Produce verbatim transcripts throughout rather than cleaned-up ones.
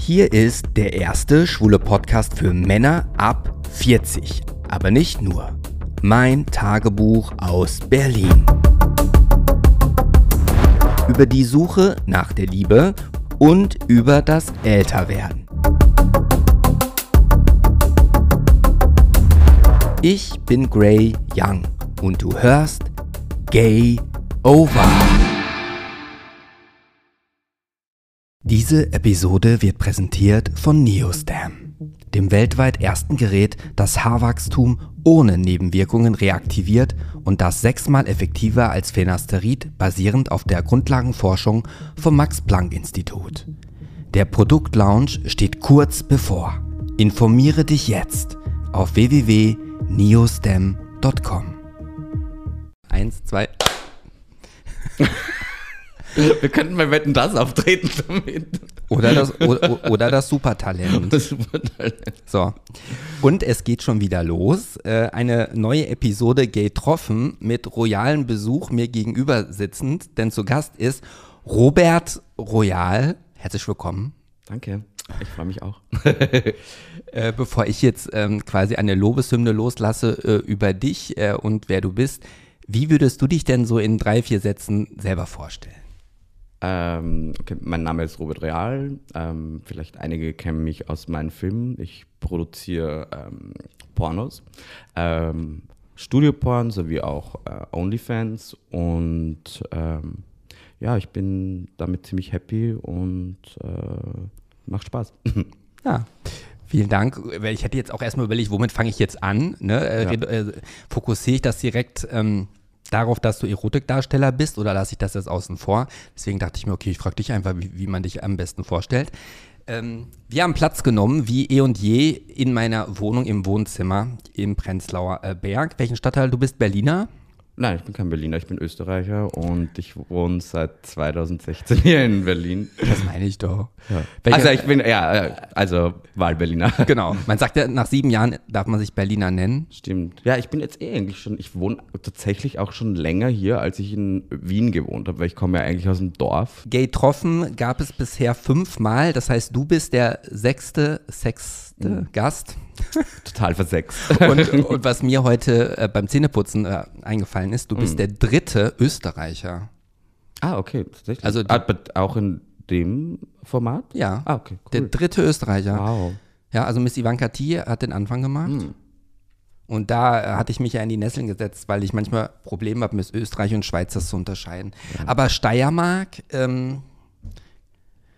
Hier ist der erste schwule Podcast für Männer ab vierzig, aber nicht nur. Mein Tagebuch aus Berlin. Über die Suche nach der Liebe und über das Älterwerden. Ich bin Grey Young und du hörst Gay Over. Diese Episode wird präsentiert von NIOSTEM, dem weltweit ersten Gerät, das Haarwachstum ohne Nebenwirkungen reaktiviert und das sechsmal effektiver als Finasterid, basierend auf der Grundlagenforschung vom Max-Planck-Institut. Der Produktlaunch steht kurz bevor. Informiere dich jetzt auf w w w punkt niostem punkt com. Eins, zwei. Wir könnten bei Wetten, dass auftreten damit. Oder das, oder, oder das Supertalent. Das Supertalent. So. Und es geht schon wieder los. Äh, eine neue Episode GAYTROFFEN mit royalem Besuch mir gegenüber sitzend, denn zu Gast ist Robert Royal. Herzlich willkommen. Danke. Ich freue mich auch. äh, bevor ich jetzt ähm, quasi eine Lobeshymne loslasse äh, über dich äh, und wer du bist, wie würdest du dich denn so in drei, vier Sätzen selber vorstellen? Ähm, okay, mein Name ist Robert Royal. Ähm, vielleicht einige kennen mich aus meinen Filmen. Ich produziere ähm, Pornos, ähm, Studio-Porn sowie auch äh, OnlyFans. Und ähm, ja, ich bin damit ziemlich happy und äh, macht Spaß. Ja. Vielen Dank. Ich hätte jetzt auch erstmal überlegt, womit fange ich jetzt an? Ne? Äh, ja. äh, fokussiere ich das direkt ähm, darauf, dass du Erotikdarsteller bist, oder lasse ich das jetzt außen vor? Deswegen dachte ich mir, okay, ich frage dich einfach, wie, wie man dich am besten vorstellt. Ähm, wir haben Platz genommen, wie eh und je, in meiner Wohnung im Wohnzimmer im Prenzlauer äh, Berg. Welchen Stadtteil? Du bist Berliner? Nein, ich bin kein Berliner, ich bin Österreicher und ich wohne seit zwanzig sechzehn hier in Berlin. Das meine ich doch. Ja. Welche, also ich bin, ja, also Wahlberliner. Genau, man sagt ja, nach sieben Jahren darf man sich Berliner nennen. Stimmt. Ja, ich bin jetzt eh eigentlich schon, ich wohne tatsächlich auch schon länger hier, als ich in Wien gewohnt habe, weil ich komme ja eigentlich aus dem Dorf. GAYTROFFEN gab es bisher fünfmal, das heißt, du bist der sechste, sechste mhm. Gast. Total versext. Und, und was mir heute äh, beim Zähneputzen äh, eingefallen ist, du bist mm. der dritte Österreicher. Ah, okay, tatsächlich. Also ah, auch in dem Format? Ja. Ah, okay, cool. Der dritte Österreicher. Wow. Ja, also Miss Ivanka Tee hat den Anfang gemacht. Mm. Und da äh, hatte ich mich ja in die Nesseln gesetzt, weil ich manchmal Probleme habe, Miss Österreich und Schweiz das zu unterscheiden. Ja. Aber Steiermark, ähm,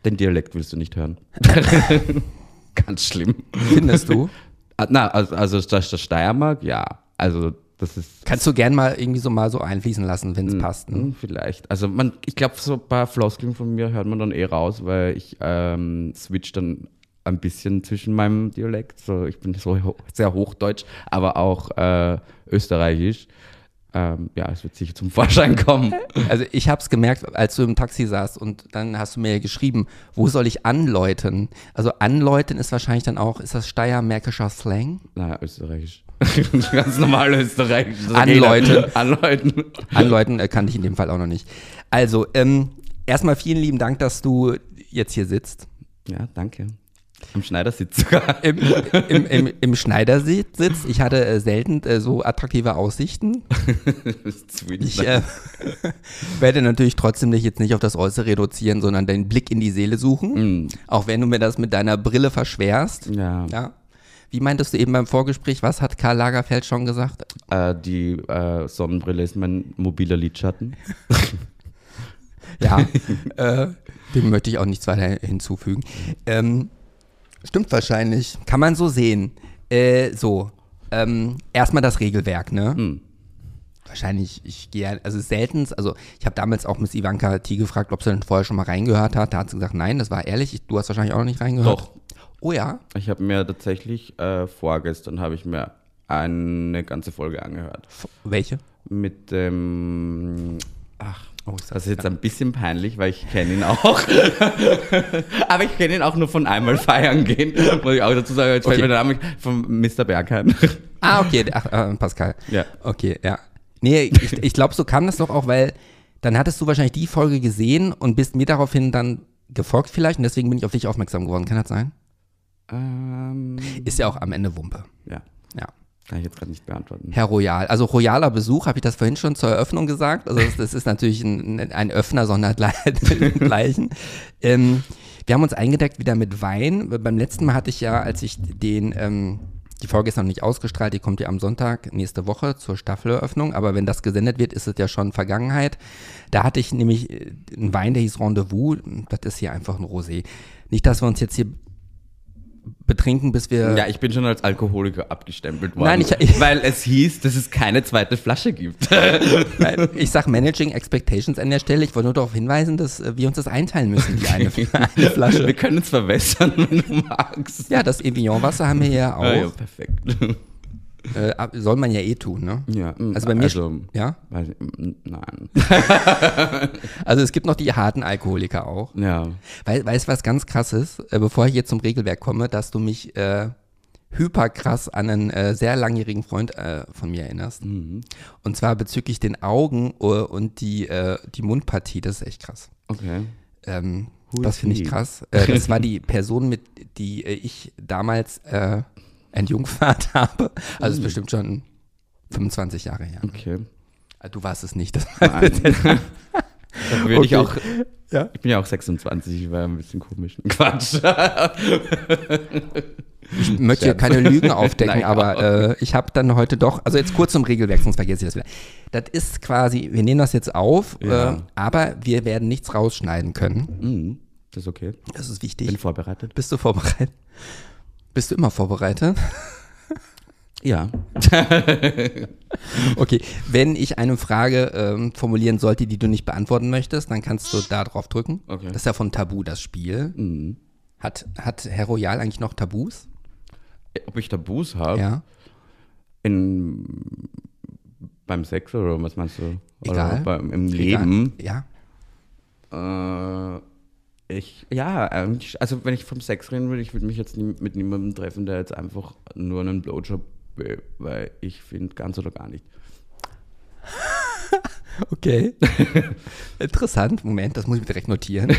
den Dialekt willst du nicht hören. Ganz schlimm. Findest du? Na, also, also das, das Steiermark, ja. Also das ist. Kannst du gern mal irgendwie so mal so einfließen lassen, wenn es passt. Ne? Vielleicht. Also man, ich glaube, so ein paar Floskeln von mir hört man dann eh raus, weil ich ähm, switch dann ein bisschen zwischen meinem Dialekt. So, ich bin so ho sehr hochdeutsch, aber auch äh, österreichisch. Ähm, ja, es wird sicher zum Vorschein kommen. Also ich habe es gemerkt, als du im Taxi saßt und dann hast du mir geschrieben, wo soll ich anläuten? Also anläuten ist wahrscheinlich dann auch, ist das steiermärkischer Slang? Naja, österreichisch. Ganz normal österreichisch. Also anläuten. Anläuten. Anläuten äh, kannte ich in dem Fall auch noch nicht. Also, ähm, erstmal vielen lieben Dank, dass du jetzt hier sitzt. Ja, danke. Im Schneidersitz sogar. Im, im, im, im Schneidersitz. Ich hatte äh, selten äh, so attraktive Aussichten. Ich äh, werde natürlich trotzdem dich jetzt nicht auf das Äußere reduzieren, sondern deinen Blick in die Seele suchen. Mm. Auch wenn du mir das mit deiner Brille verschwerst. Ja. Ja. Wie meintest du eben beim Vorgespräch, was hat Karl Lagerfeld schon gesagt? Äh, die äh, Sonnenbrille ist mein mobiler Lidschatten. Ja, äh, dem möchte ich auch nichts weiter hinzufügen. Ähm, Stimmt wahrscheinlich. Kann man so sehen. Äh, so, ähm, erstmal das Regelwerk, ne? Mhm. Wahrscheinlich, ich gehe, also selten, also ich habe damals auch Miss Ivanka Tee gefragt, ob sie denn vorher schon mal reingehört hat. Da hat sie gesagt, nein, das war ehrlich. Ich, du hast wahrscheinlich auch noch nicht reingehört. Doch. Oh ja. Ich habe mir tatsächlich, äh, vorgestern habe ich mir eine ganze Folge angehört. Welche? Mit dem, ähm, ach, oh, das ist jetzt ein bisschen peinlich, weil ich kenne ihn auch. Aber ich kenne ihn auch nur von einmal feiern gehen. Muss ich auch dazu sagen, jetzt fällt mir der Name von Mister Berghain. Ah, okay. Ach, äh, Pascal. Ja. Okay, ja. Nee, ich, ich glaube, so kam das doch auch, weil dann hattest du wahrscheinlich die Folge gesehen und bist mir daraufhin dann gefolgt vielleicht und deswegen bin ich auf dich aufmerksam geworden. Kann das sein? Ähm, Ist ja auch am Ende Wumpe. Ja. Ja. Kann ich jetzt gerade nicht beantworten. Herr Royal, also royaler Besuch, habe ich das vorhin schon zur Eröffnung gesagt. Also das, das ist natürlich ein, ein Öffner sondergleichen. ähm, wir haben uns eingedeckt wieder mit Wein. Beim letzten Mal hatte ich ja, als ich den, ähm, die Folge ist noch nicht ausgestrahlt, die kommt ja am Sonntag nächste Woche zur Staffeleröffnung. Aber wenn das gesendet wird, ist es ja schon Vergangenheit. Da hatte ich nämlich einen Wein, der hieß Rendezvous. Das ist hier einfach ein Rosé. Nicht, dass wir uns jetzt hier betrinken, bis wir... Ja, ich bin schon als Alkoholiker abgestempelt worden. Nein, ich, ich, weil es hieß, dass es keine zweite Flasche gibt. Nein, ich sag Managing Expectations an der Stelle. Ich wollte nur darauf hinweisen, dass wir uns das einteilen müssen, die eine, eine Flasche. Wir können es verwässern, wenn du magst. Ja, das Evian-Wasser haben wir ja auch. Ja, ja, perfekt. Äh, soll man ja eh tun, ne? Ja. Also bei mir... Also, ja? Weiß ich, nein. Also es gibt noch die harten Alkoholiker auch. Ja. We- weißt du, was ganz krass ist? Äh, bevor ich jetzt zum Regelwerk komme, dass du mich äh, hyper krass an einen äh, sehr langjährigen Freund äh, von mir erinnerst. Mhm. Und zwar bezüglich den Augen uh, und die, äh, die Mundpartie. Das ist echt krass. Okay. Ähm, das finde ich krass. Äh, das war die Person, mit die äh, ich damals... Äh, entjungfert habe. Also es ist bestimmt schon fünfundzwanzig Jahre her. Okay. Du warst es nicht. Das war Nein. Das will okay. ich, auch, ja? Ich bin ja auch sechsundzwanzig, ich war ein bisschen komisch. Quatsch. Ich möchte Scherz. Keine Lügen aufdecken, Nein, aber äh, ich habe dann heute doch, also jetzt kurz zum Regelwerk, sonst vergesse ich das wieder. Das ist quasi, wir nehmen das jetzt auf, ja. äh, aber wir werden nichts rausschneiden können. Das ist okay. Das ist wichtig. Bin vorbereitet. Bist du vorbereitet? Bist du immer vorbereitet? Ja. Okay, wenn ich eine Frage ähm, formulieren sollte, die du nicht beantworten möchtest, dann kannst du da drauf drücken. Okay. Das ist ja von Tabu das Spiel. Mhm. Hat, hat Herr Royal eigentlich noch Tabus? Ob ich Tabus habe? Ja. In, beim Sex oder was meinst du? Egal. Oder beim, im Leben? Egal. Ja. Äh... Ich, ja, also wenn ich vom Sex reden würde, ich würde mich jetzt nie, mit niemandem treffen, der jetzt einfach nur einen Blowjob will, weil ich finde ganz oder gar nicht. Okay. Interessant. Moment, das muss ich direkt notieren.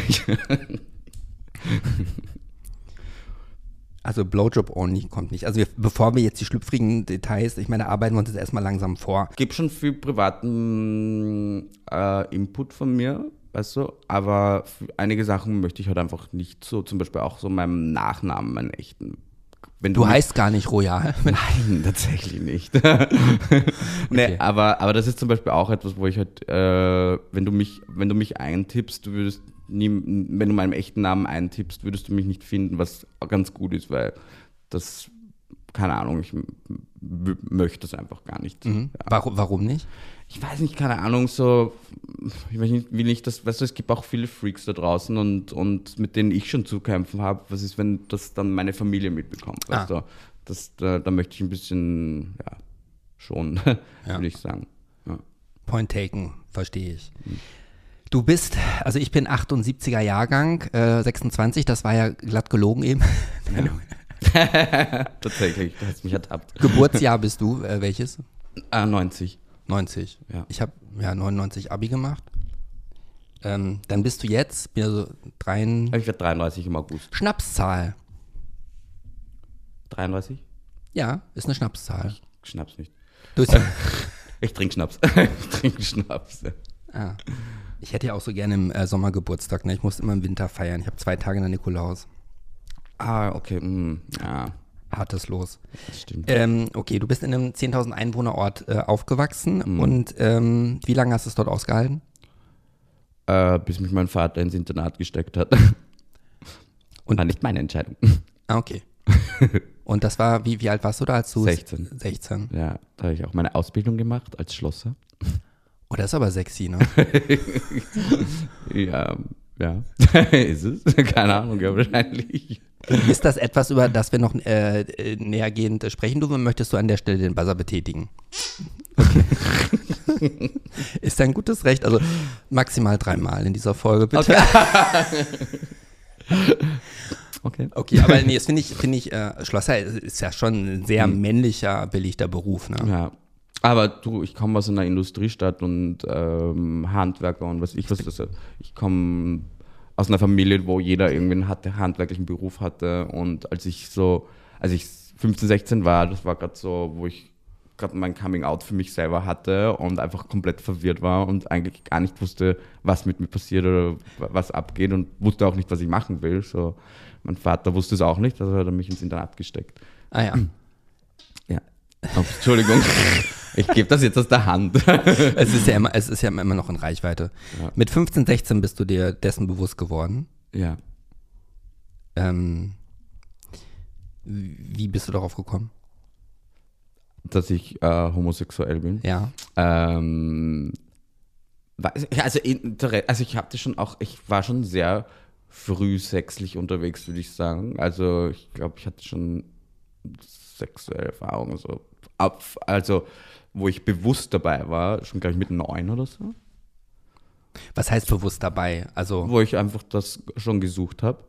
Also Blowjob only kommt nicht. Also wir, bevor wir jetzt die schlüpfrigen Details, ich meine, arbeiten wir uns jetzt erstmal langsam vor. Gibt schon viel privaten äh, Input von mir. Weißt du, aber einige Sachen möchte ich halt einfach nicht so, zum Beispiel auch so meinem Nachnamen, meinen echten. Wenn du, du heißt gar nicht Royal. Nein, tatsächlich nicht. Nee, okay. aber, aber das ist zum Beispiel auch etwas, wo ich halt, äh, wenn du mich, wenn du mich eintippst, du würdest nie, wenn du meinen echten Namen eintippst, würdest du mich nicht finden, was ganz gut ist, weil das, keine Ahnung, ich w- möchte es einfach gar nicht. Mhm. Ja. Warum, warum nicht? Ich weiß nicht, keine Ahnung, so, ich weiß nicht, wie nicht, das, weißt du, es gibt auch viele Freaks da draußen und, und mit denen ich schon zu kämpfen habe, was ist, wenn das dann meine Familie mitbekommt, ah. weißt du, das, da, da möchte ich ein bisschen, ja, schon, ja. würde ich sagen. Ja. Point taken, verstehe ich. Mhm. Du bist, also ich bin achtundsiebziger Jahrgang, äh, sechsundzwanzig, das war ja glatt gelogen eben. Ja. Tatsächlich, du hast mich ertappt. Geburtsjahr bist du, äh, welches? Ah, neunzig. neunzig. Ja. Ich habe ja neunundneunzig Abi gemacht. Ähm, dann bist du jetzt, bin also drei, ich werde dreiunddreißig im August. Schnapszahl. dreiunddreißig? Ja, ist eine Schnapszahl. Ich schnaps nicht. Du äh, ich trinke Schnaps. Ich trinke Schnaps. Ah. Ich hätte ja auch so gerne im äh, Sommer Geburtstag. Ne? Ich muss immer im Winter feiern. Ich habe zwei Tage in der Nikolaus. Ah, okay. Mm, ja. Hartes Los. Das stimmt. Ähm, okay, du bist in einem zehntausend Einwohnerort äh, aufgewachsen mhm. und ähm, wie lange hast du es dort ausgehalten? Äh, bis mich mein Vater ins Internat gesteckt hat. Und war nicht meine Entscheidung. Ah, okay. Und das war, wie, wie alt warst du da, als du sechzehn. sechzehn. Ja, da habe ich auch meine Ausbildung gemacht als Schlosser. Oh, das ist aber sexy, ne? Ja, ja. Ist es? Keine Ahnung, ja, wahrscheinlich. Ist das etwas, über das wir noch äh, nähergehend sprechen? Du möchtest du an der Stelle den Buzzer betätigen? Okay. Ist dein gutes Recht. Also maximal dreimal in dieser Folge, bitte. Okay. Okay. Okay, aber nee, das finde ich, finde ich, äh, Schlosser ist ja schon ein sehr männlicher, billigter Beruf, ne? Ja. Aber du, ich komme aus einer Industriestadt und ähm, Handwerker und was ich was das ist. Ich komme aus einer Familie, wo jeder irgendwie einen hatte, handwerklichen Beruf hatte. Und als ich so, als ich fünfzehn, sechzehn war, das war gerade so, wo ich gerade mein Coming-out für mich selber hatte und einfach komplett verwirrt war und eigentlich gar nicht wusste, was mit mir passiert oder was abgeht und wusste auch nicht, was ich machen will. So, mein Vater wusste es auch nicht, also hat er mich ins Internat gesteckt. Ah ja. Ja. Oh, Entschuldigung. Ich gebe das jetzt aus der Hand. Es ist ja immer, es ist ja immer noch in Reichweite. Ja. Mit fünfzehn, sechzehn bist du dir dessen bewusst geworden. Ja. Ähm, wie bist du darauf gekommen? Dass ich äh, homosexuell bin. Ja. Ähm, also, also ich habe das schon auch, ich war schon sehr früh sexlich unterwegs, würde ich sagen. Also ich glaube, ich hatte schon sexuelle Erfahrungen, so ab, also wo ich bewusst dabei war, schon glaube ich mit neun oder so. Was heißt bewusst dabei? Also wo ich einfach das schon gesucht habe.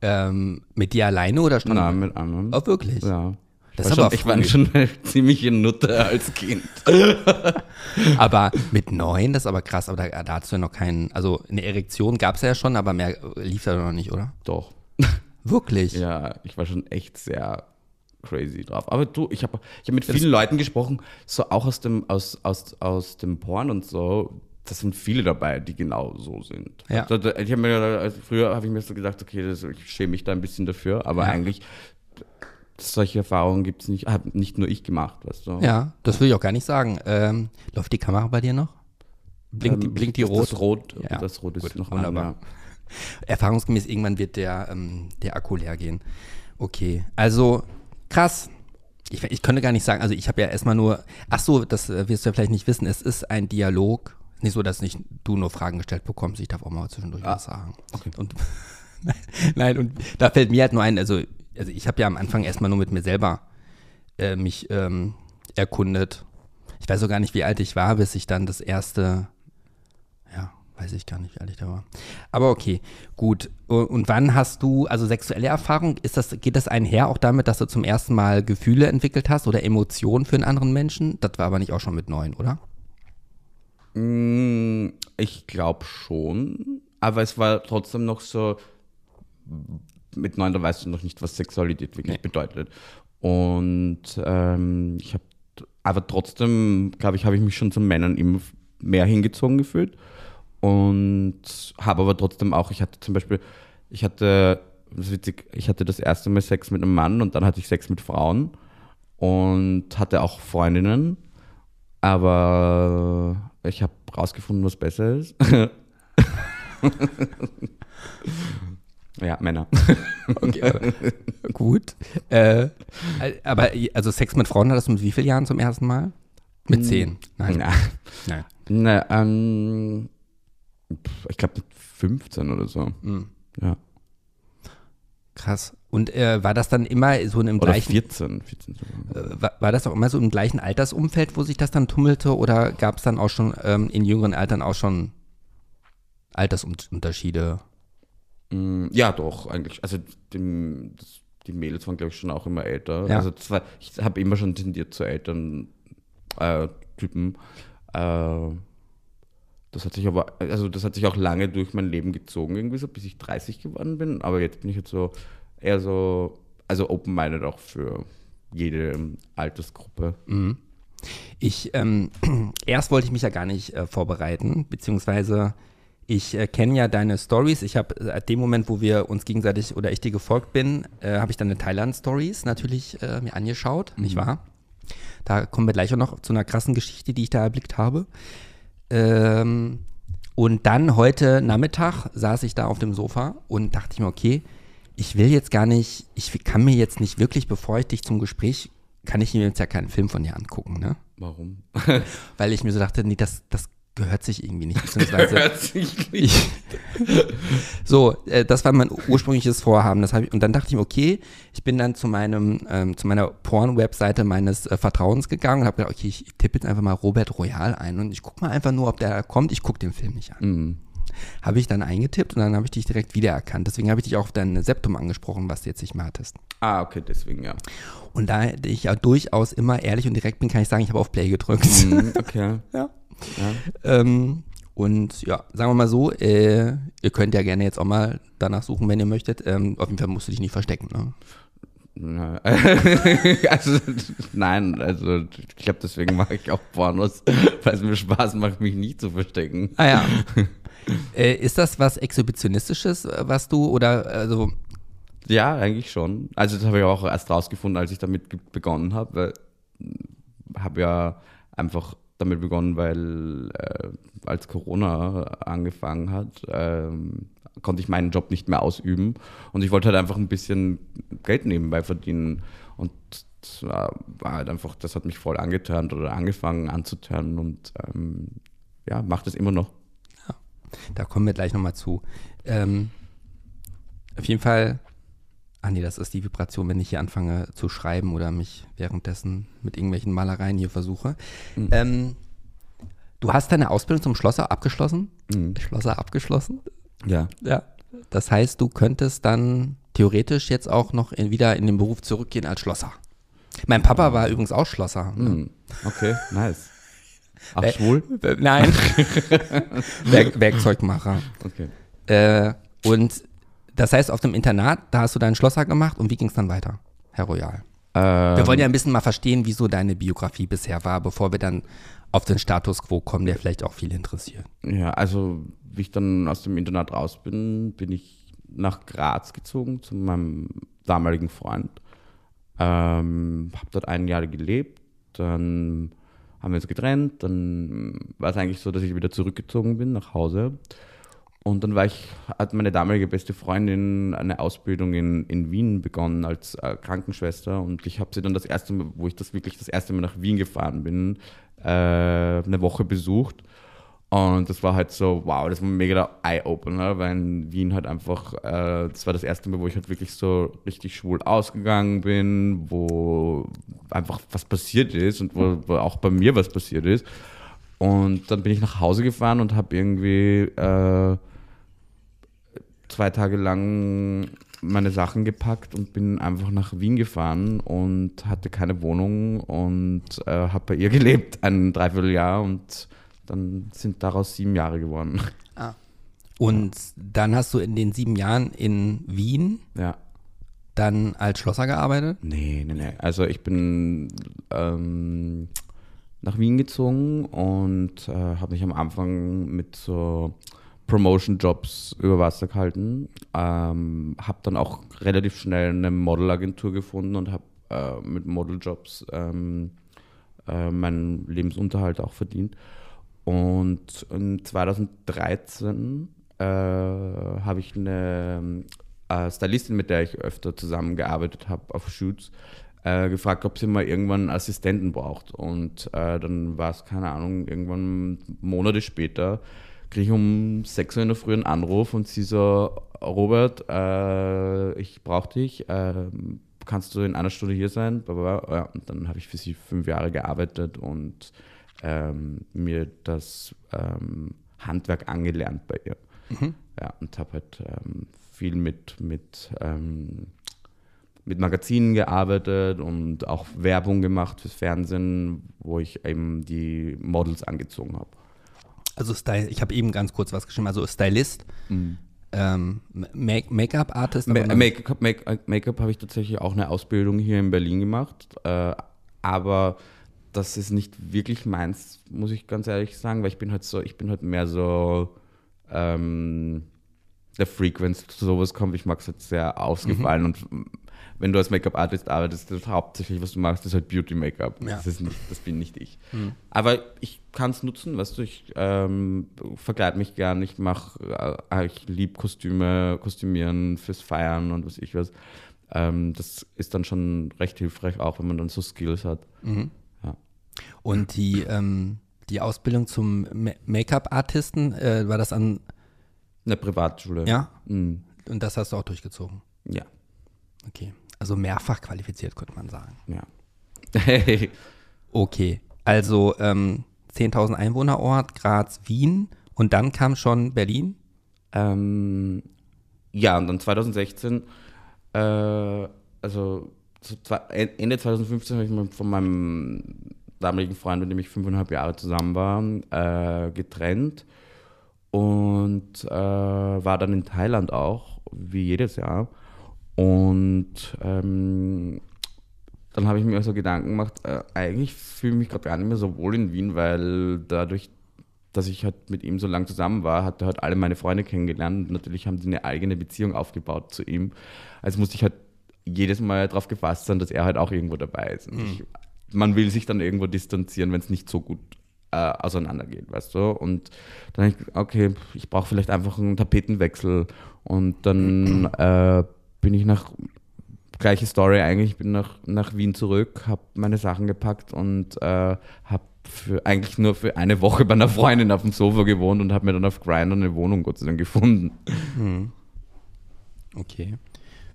Ähm, mit dir alleine oder schon? Nein, mit anderen. Oh, wirklich? Ja. Das war aber schon, ich war schon eine ziemliche Nutte als Kind. Aber mit neun, das ist aber krass, aber da, da hattest du ja noch keinen, also eine Erektion gab es ja schon, aber mehr lief da noch nicht, oder? Doch. Wirklich? Ja, ich war schon echt sehr crazy drauf. Aber du, ich habe ich hab mit vielen das Leuten gesprochen, so auch aus dem, aus, aus, aus dem Porn und so, das sind viele dabei, die genau so sind. Ja. Ich hab mir, also früher habe ich mir so gedacht, okay, das, ich schäme mich da ein bisschen dafür, aber ja, eigentlich solche Erfahrungen gibt es nicht, habe nicht nur ich gemacht, weißt du. Ja, das will ich auch gar nicht sagen. Ähm, läuft die Kamera bei dir noch? Blinkt, ähm, blinkt die rot? Das Rot, ja. Das Rot ist gut, noch wunderbar. An, ja. Erfahrungsgemäß irgendwann wird der, ähm, der Akku leer gehen. Okay, also krass. Ich, ich könnte gar nicht sagen, also ich habe ja erstmal nur, ach so, das wirst du ja vielleicht nicht wissen, es ist ein Dialog. Nicht so, dass nicht du nur Fragen gestellt bekommst, ich darf auch mal zwischendurch ah, was sagen. Okay. Und, nein, und da fällt mir halt nur ein, also Also ich habe ja am Anfang erstmal nur mit mir selber äh, mich ähm, erkundet. Ich weiß so gar nicht, wie alt ich war, bis ich dann das erste, ja, weiß ich gar nicht, wie alt ich da war. Aber okay, gut. Und wann hast du, also sexuelle Erfahrung, ist das, geht das einher auch damit, dass du zum ersten Mal Gefühle entwickelt hast oder Emotionen für einen anderen Menschen? Das war aber nicht auch schon mit neun, oder? Ich glaube schon, aber es war trotzdem noch so, mit neun, da weißt du noch nicht, was Sexualität wirklich nee. bedeutet. Und ähm, ich habe, aber trotzdem, glaube ich, habe ich mich schon zu Männern immer mehr hingezogen gefühlt. Und habe aber trotzdem auch, ich hatte zum Beispiel, ich hatte, das ist witzig, ich hatte das erste Mal Sex mit einem Mann und dann hatte ich Sex mit Frauen und hatte auch Freundinnen. Aber ich habe rausgefunden, was besser ist. Ja, Männer. Okay, gut. Äh, aber also Sex mit Frauen hattest du mit wie vielen Jahren zum ersten Mal? Mit zehn? Nein. Na. Nein. Na, ähm, ich glaube mit fünfzehn oder so. Mhm. Ja. Krass. Und äh, war das dann immer so in einem oder gleichen... vierzehn. vierzehn äh, war, war das auch immer so im gleichen Altersumfeld, wo sich das dann tummelte? Oder gab es dann auch schon ähm, in jüngeren Altern auch schon Altersunterschiede? Ja, doch, eigentlich. Also die, die Mädels waren, glaube ich, schon auch immer älter. Ja. Also das war, ich habe immer schon tendiert zu älteren äh, Typen. Äh, das hat sich aber, also das hat sich auch lange durch mein Leben gezogen, irgendwie so, bis ich dreißig geworden bin. Aber jetzt bin ich jetzt so eher so, also open-minded auch für jede Altersgruppe. Mhm. Ich, ähm, erst wollte ich mich ja gar nicht äh, vorbereiten, beziehungsweise ich äh, kenne ja deine Stories. Ich habe äh, ab dem Moment, wo wir uns gegenseitig oder ich dir gefolgt bin, äh, habe ich deine Thailand-Stories natürlich äh, mir angeschaut, mhm. nicht wahr? Da kommen wir gleich auch noch zu einer krassen Geschichte, die ich da erblickt habe. Ähm, und dann heute Nachmittag saß ich da auf dem Sofa und dachte ich mir, okay, ich will jetzt gar nicht, ich kann mir jetzt nicht wirklich, bevor ich dich zum Gespräch, kann ich mir jetzt ja keinen Film von dir angucken, ne? Warum? Weil ich mir so dachte, nee, das, das gehört sich irgendwie nicht. Gehört sich nicht. Ich, so, äh, das war mein ursprüngliches Vorhaben. Das hab ich, und dann dachte ich mir, okay, ich bin dann zu meinem, ähm, zu meiner Porn-Webseite meines äh, Vertrauens gegangen und habe gedacht, okay, ich tippe jetzt einfach mal Robert Royal ein und ich gucke mal einfach nur, ob der kommt. Ich gucke den Film nicht an. Mhm. habe ich dann eingetippt und dann habe ich dich direkt wiedererkannt. Deswegen habe ich dich auch auf dein Septum angesprochen, was du jetzt nicht mehr hattest. Ah, okay, deswegen, ja. Und da ich ja durchaus immer ehrlich und direkt bin, kann ich sagen, ich habe auf Play gedrückt. Mhm, okay. Ja. Ja. Ähm, und ja, sagen wir mal so, äh, ihr könnt ja gerne jetzt auch mal danach suchen, wenn ihr möchtet. Ähm, auf jeden Fall musst du dich nicht verstecken, ne? Also, nein, also ich glaube, deswegen mache ich auch Pornos, weil es mir Spaß macht, mich nicht zu verstecken. Ah ja. äh, ist das was Exhibitionistisches, was du, oder also? Ja, eigentlich schon. Also das habe ich auch erst rausgefunden, als ich damit begonnen habe. Habe ja einfach damit begonnen, weil äh, als Corona angefangen hat, ähm, konnte ich meinen Job nicht mehr ausüben und ich wollte halt einfach ein bisschen Geld nebenbei verdienen und das war halt einfach, das hat mich voll angeturnt oder angefangen anzuturnen und ähm, ja, macht es immer noch. Ja, da kommen wir gleich nochmal zu. Ähm, auf jeden Fall, ach nee, das ist die Vibration, wenn ich hier anfange zu schreiben oder mich währenddessen mit irgendwelchen Malereien hier versuche. Mhm. Ähm, du hast deine Ausbildung zum Schlosser abgeschlossen? Mhm. Schlosser abgeschlossen? Ja. Ja. Das heißt, du könntest dann theoretisch jetzt auch noch in, wieder in den Beruf zurückgehen als Schlosser. Mein Papa war übrigens auch Schlosser. Mm. Okay, nice. Ach, Wer, schwul? Nein. Werk, Werkzeugmacher. Okay. Äh, und das heißt, auf dem Internat, da hast du deinen Schlosser gemacht und wie ging es dann weiter, Herr Royal? Ähm, wir wollen ja ein bisschen mal verstehen, wieso deine Biografie bisher war, bevor wir dann auf den Status Quo kommen, der vielleicht auch viele interessiert. Ja, also wie ich dann aus dem Internat raus bin, bin ich nach Graz gezogen zu meinem damaligen Freund. Ähm, habe dort ein Jahr gelebt, dann haben wir uns getrennt, dann war es eigentlich so, dass ich wieder zurückgezogen bin nach Hause. Und dann war ich, hat meine damalige beste Freundin eine Ausbildung in, in Wien begonnen als äh, Krankenschwester und ich habe sie dann das erste Mal, wo ich das wirklich das erste Mal nach Wien gefahren bin, äh, eine Woche besucht. Und das war halt so, wow, das war mega der Eye-Opener, weil in Wien halt einfach, äh, das war das erste Mal, wo ich halt wirklich so richtig schwul ausgegangen bin, wo einfach was passiert ist und wo, wo auch bei mir was passiert ist. Und dann bin ich nach Hause gefahren und habe irgendwie äh, zwei Tage lang meine Sachen gepackt und bin einfach nach Wien gefahren und hatte keine Wohnung und äh, habe bei ihr gelebt, ein Dreivierteljahr und dann sind daraus sieben Jahre geworden. Ah. Und dann hast du in den sieben Jahren in Wien ja. dann als Schlosser gearbeitet? Nee, nee, nee. Also ich bin ähm, nach Wien gezogen und äh, habe mich am Anfang mit so Promotion-Jobs über Wasser gehalten. Ähm, habe dann auch relativ schnell eine Modelagentur gefunden und habe äh, mit Model-Jobs ähm, äh, meinen Lebensunterhalt auch verdient. Und in zweitausenddreizehn äh, habe ich eine äh, Stylistin, mit der ich öfter zusammengearbeitet habe auf Shoots, äh, gefragt, ob sie mal irgendwann einen Assistenten braucht. Und äh, dann war es, keine Ahnung, irgendwann Monate später kriege ich um sechs Uhr in der Früh einen Anruf und sie so, Robert, äh, ich brauche dich, äh, kannst du in einer Stunde hier sein? Ja, und dann habe ich für sie fünf Jahre gearbeitet und Ähm, mir das ähm, Handwerk angelernt bei ihr. Mhm. Ja, und habe halt ähm, viel mit, mit, ähm, mit Magazinen gearbeitet und auch Werbung gemacht fürs Fernsehen, wo ich eben die Models angezogen habe. Also Style, ich habe eben ganz kurz was geschrieben, also Stylist, mhm. ähm, Make-up-Artist? Ma- Make-up, Make-up, Make-up habe ich tatsächlich auch eine Ausbildung hier in Berlin gemacht, äh, aber das ist nicht wirklich meins, muss ich ganz ehrlich sagen, weil ich bin halt so, ich bin halt mehr so ähm, der Freak, wenn es zu sowas kommt. Ich mag es halt sehr ausgefallen. Mhm. Und wenn du als Make-up-Artist arbeitest, das hauptsächlich, was du machst, ist halt Beauty-Make-up. Ja. Das ist nicht, das bin nicht ich. Mhm. Aber ich kann es nutzen, weißt du, ich ähm, verkleide mich gern, ich mache, äh, ich liebe Kostüme, Kostümieren fürs Feiern und was ich was. Ähm, das ist dann schon recht hilfreich, auch wenn man dann so Skills hat. Mhm. Und die, ähm, die Ausbildung zum Make-up-Artisten, äh, war das an einer Privatschule? Ja. Mhm. Und das hast du auch durchgezogen? Ja. Okay. Also mehrfach qualifiziert, könnte man sagen. Ja. Okay. Also ähm, zehntausend Einwohnerort, Graz, Wien und dann kam schon Berlin? Ähm, ja, und dann zwanzig sechzehn, äh, also so zwei, Ende zwanzig fünfzehn habe ich mich von meinem damaligen Freund, mit dem ich fünfeinhalb Jahre zusammen war, äh, getrennt und äh, war dann in Thailand auch, wie jedes Jahr. Und ähm, dann habe ich mir so Gedanken gemacht, äh, eigentlich fühle ich mich gerade gar nicht mehr so wohl in Wien, weil dadurch, dass ich halt mit ihm so lange zusammen war, hat er halt alle meine Freunde kennengelernt und natürlich haben die eine eigene Beziehung aufgebaut zu ihm. Also musste ich halt jedes Mal darauf gefasst sein, dass er halt auch irgendwo dabei ist. Mhm. Ich, man will sich dann irgendwo distanzieren, wenn es nicht so gut äh, auseinandergeht, weißt du? Und dann habe ich gesagt, okay, ich brauche vielleicht einfach einen Tapetenwechsel. Und dann äh, bin ich nach, gleiche Story eigentlich, ich bin nach, nach Wien zurück, habe meine Sachen gepackt und äh, habe Für, eigentlich nur für eine Woche bei einer Freundin auf dem Sofa gewohnt und habe mir dann auf Grindr eine Wohnung Gott sei Dank gefunden. Hm. Okay.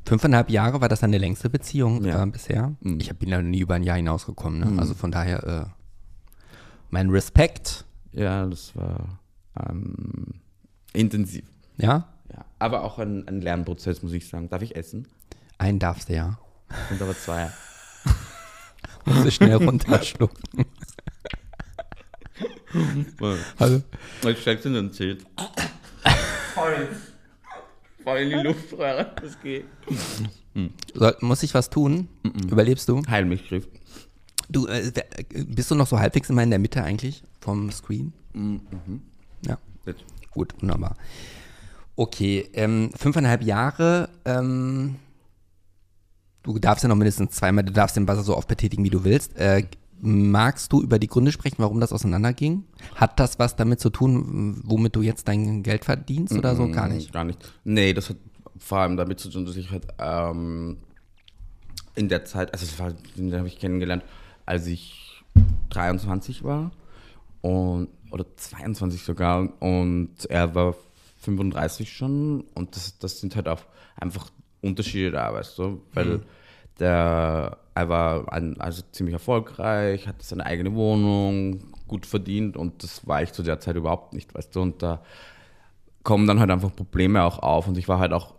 Fünfeinhalb Jahre war das deine längste Beziehung ja. äh, bisher? Hm. Ich bin ja nie über ein Jahr hinausgekommen, ne? Hm. Also von daher äh, mein Respekt. Ja, das war ähm, intensiv. Ja? Ja. Aber auch ein, ein Lernprozess, muss ich sagen. Darf ich essen? Einen darfst du, ja. Und aber zwei. Muss ich schnell runterschlucken. Hallo. Ich steck's in den Zelt. Voll. Voll in die Luftröhre. Das geht. So, muss ich was tun? Mm-mm. Überlebst du? Heilmilchschrift. Du, äh, bist du noch so halbwegs immer in der Mitte eigentlich vom Screen? Mhm. Ja. Jetzt. Gut, wunderbar. Okay, ähm, fünfeinhalb Jahre. Ähm, du darfst ja noch mindestens zweimal, du darfst den Buzzer so oft betätigen, wie du willst. Äh, Magst du über die Gründe sprechen, warum das auseinanderging? Hat das was damit zu tun, womit du jetzt dein Geld verdienst oder so? Gar nicht? Gar nicht. Nee, das hat vor allem damit zu tun, dass ich halt ähm, in der Zeit, also das war, den habe ich kennengelernt, als ich dreiundzwanzig war und oder zweiundzwanzig sogar und er war fünfunddreißig schon und das, das sind halt auch einfach Unterschiede da, weißt du, weil mhm. der... Er war ein, also ziemlich erfolgreich, hatte seine eigene Wohnung, gut verdient und das war ich zu der Zeit überhaupt nicht, weißt du. Und da kommen dann halt einfach Probleme auch auf und ich war halt auch,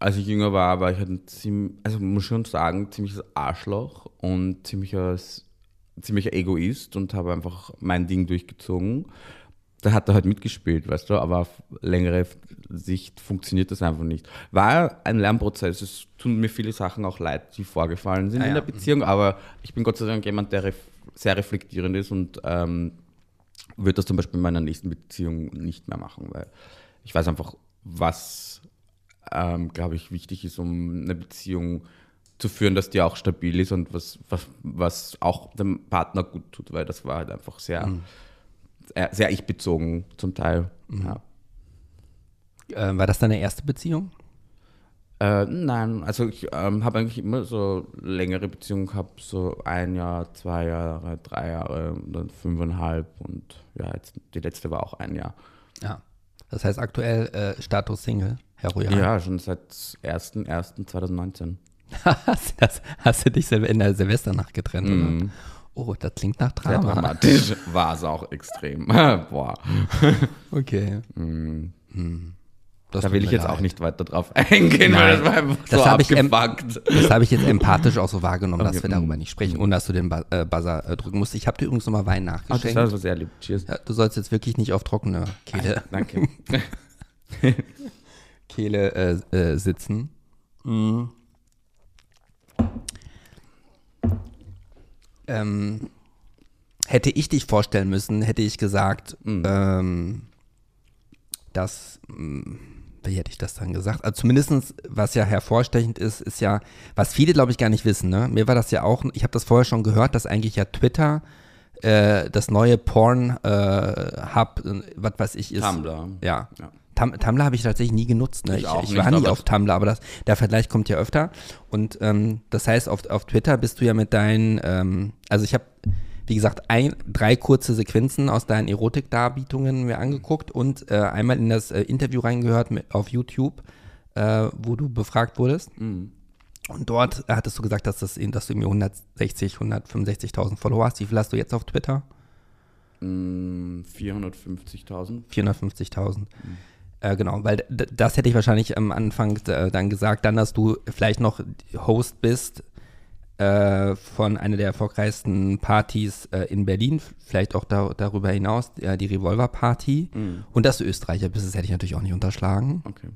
als ich jünger war, war ich halt ein ziemlich, also muss schon sagen, ziemliches Arschloch und ziemlicher, ziemlicher Egoist und habe einfach mein Ding durchgezogen. Da hat er halt mitgespielt, weißt du, aber auf längere Sicht funktioniert das einfach nicht. War ein Lernprozess, es tun mir viele Sachen auch leid, die vorgefallen sind ah, in der ja. Beziehung, aber ich bin Gott sei Dank jemand, der ref- sehr reflektierend ist und ähm, würde das zum Beispiel in meiner nächsten Beziehung nicht mehr machen, weil ich weiß einfach, was, ähm, glaube ich, wichtig ist, um eine Beziehung zu führen, dass die auch stabil ist und was, was, was auch dem Partner gut tut, weil das war halt einfach sehr... Mhm. sehr ich-bezogen zum Teil. Ja. Äh, war das deine erste Beziehung? Äh, nein, also ich ähm, habe eigentlich immer so längere Beziehungen gehabt, so ein Jahr, zwei Jahre, drei Jahre und dann fünfeinhalb und ja, jetzt, die letzte war auch ein Jahr. Ja, das heißt aktuell äh, Status Single, Herr Royal. Ja, schon seit erster erster zweitausendneunzehn. das, hast du dich in der Silvesternacht getrennt, mm. oder? Oh, das klingt nach Drama. Sehr dramatisch war es auch extrem. Boah. Okay. Mm. Das da will ich jetzt leid. Auch nicht weiter drauf eingehen, weil das war einfach das so abgefuckt. Em- das habe ich jetzt empathisch auch so wahrgenommen, okay. dass wir darüber nicht sprechen, ohne dass du den ba- äh, Buzzer äh, drücken musst. Ich habe dir übrigens nochmal Wein nachgeschenkt. Ach, das war so sehr lieb. Cheers. Ja, du sollst jetzt wirklich nicht auf trockene Kehle, ah, danke. Kehle äh, äh, sitzen. Mhm. Ähm, hätte ich dich vorstellen müssen, hätte ich gesagt, mhm. ähm, dass, mh, wie hätte ich das dann gesagt? Also zumindest, was ja hervorstechend ist, ist ja, was viele, glaube ich, gar nicht wissen, ne? Mir war das ja auch, ich habe das vorher schon gehört, dass eigentlich ja Twitter äh, das neue Porn-Hub, äh, was weiß ich, ist. Tumblr. Ja. ja. Tum- Tumblr habe ich tatsächlich nie genutzt. Ne? Ich, ich, auch ich nicht, war nie auf Tumblr, aber das, der Vergleich kommt ja öfter. Und ähm, das heißt, auf, auf Twitter bist du ja mit deinen, ähm, also ich habe, wie gesagt, ein, drei kurze Sequenzen aus deinen Erotikdarbietungen mir angeguckt und äh, einmal in das äh, Interview reingehört mit, auf YouTube, äh, wo du befragt wurdest. Mhm. Und dort hattest du gesagt, dass, das, dass du irgendwie hundertsechzig, hundertfünfundsechzigtausend Follower hast. Wie viel hast du jetzt auf Twitter? vierhundertfünfzigtausend. vierhundertfünfzigtausend. Mhm. Äh, genau, weil das hätte ich wahrscheinlich am Anfang äh, dann gesagt, dann, dass du vielleicht noch Host bist äh, von einer der erfolgreichsten Partys äh, in Berlin, vielleicht auch da, darüber hinaus, äh, die Revolver-Party, mhm. und dass du Österreicher bist, das hätte ich natürlich auch nicht unterschlagen. Okay.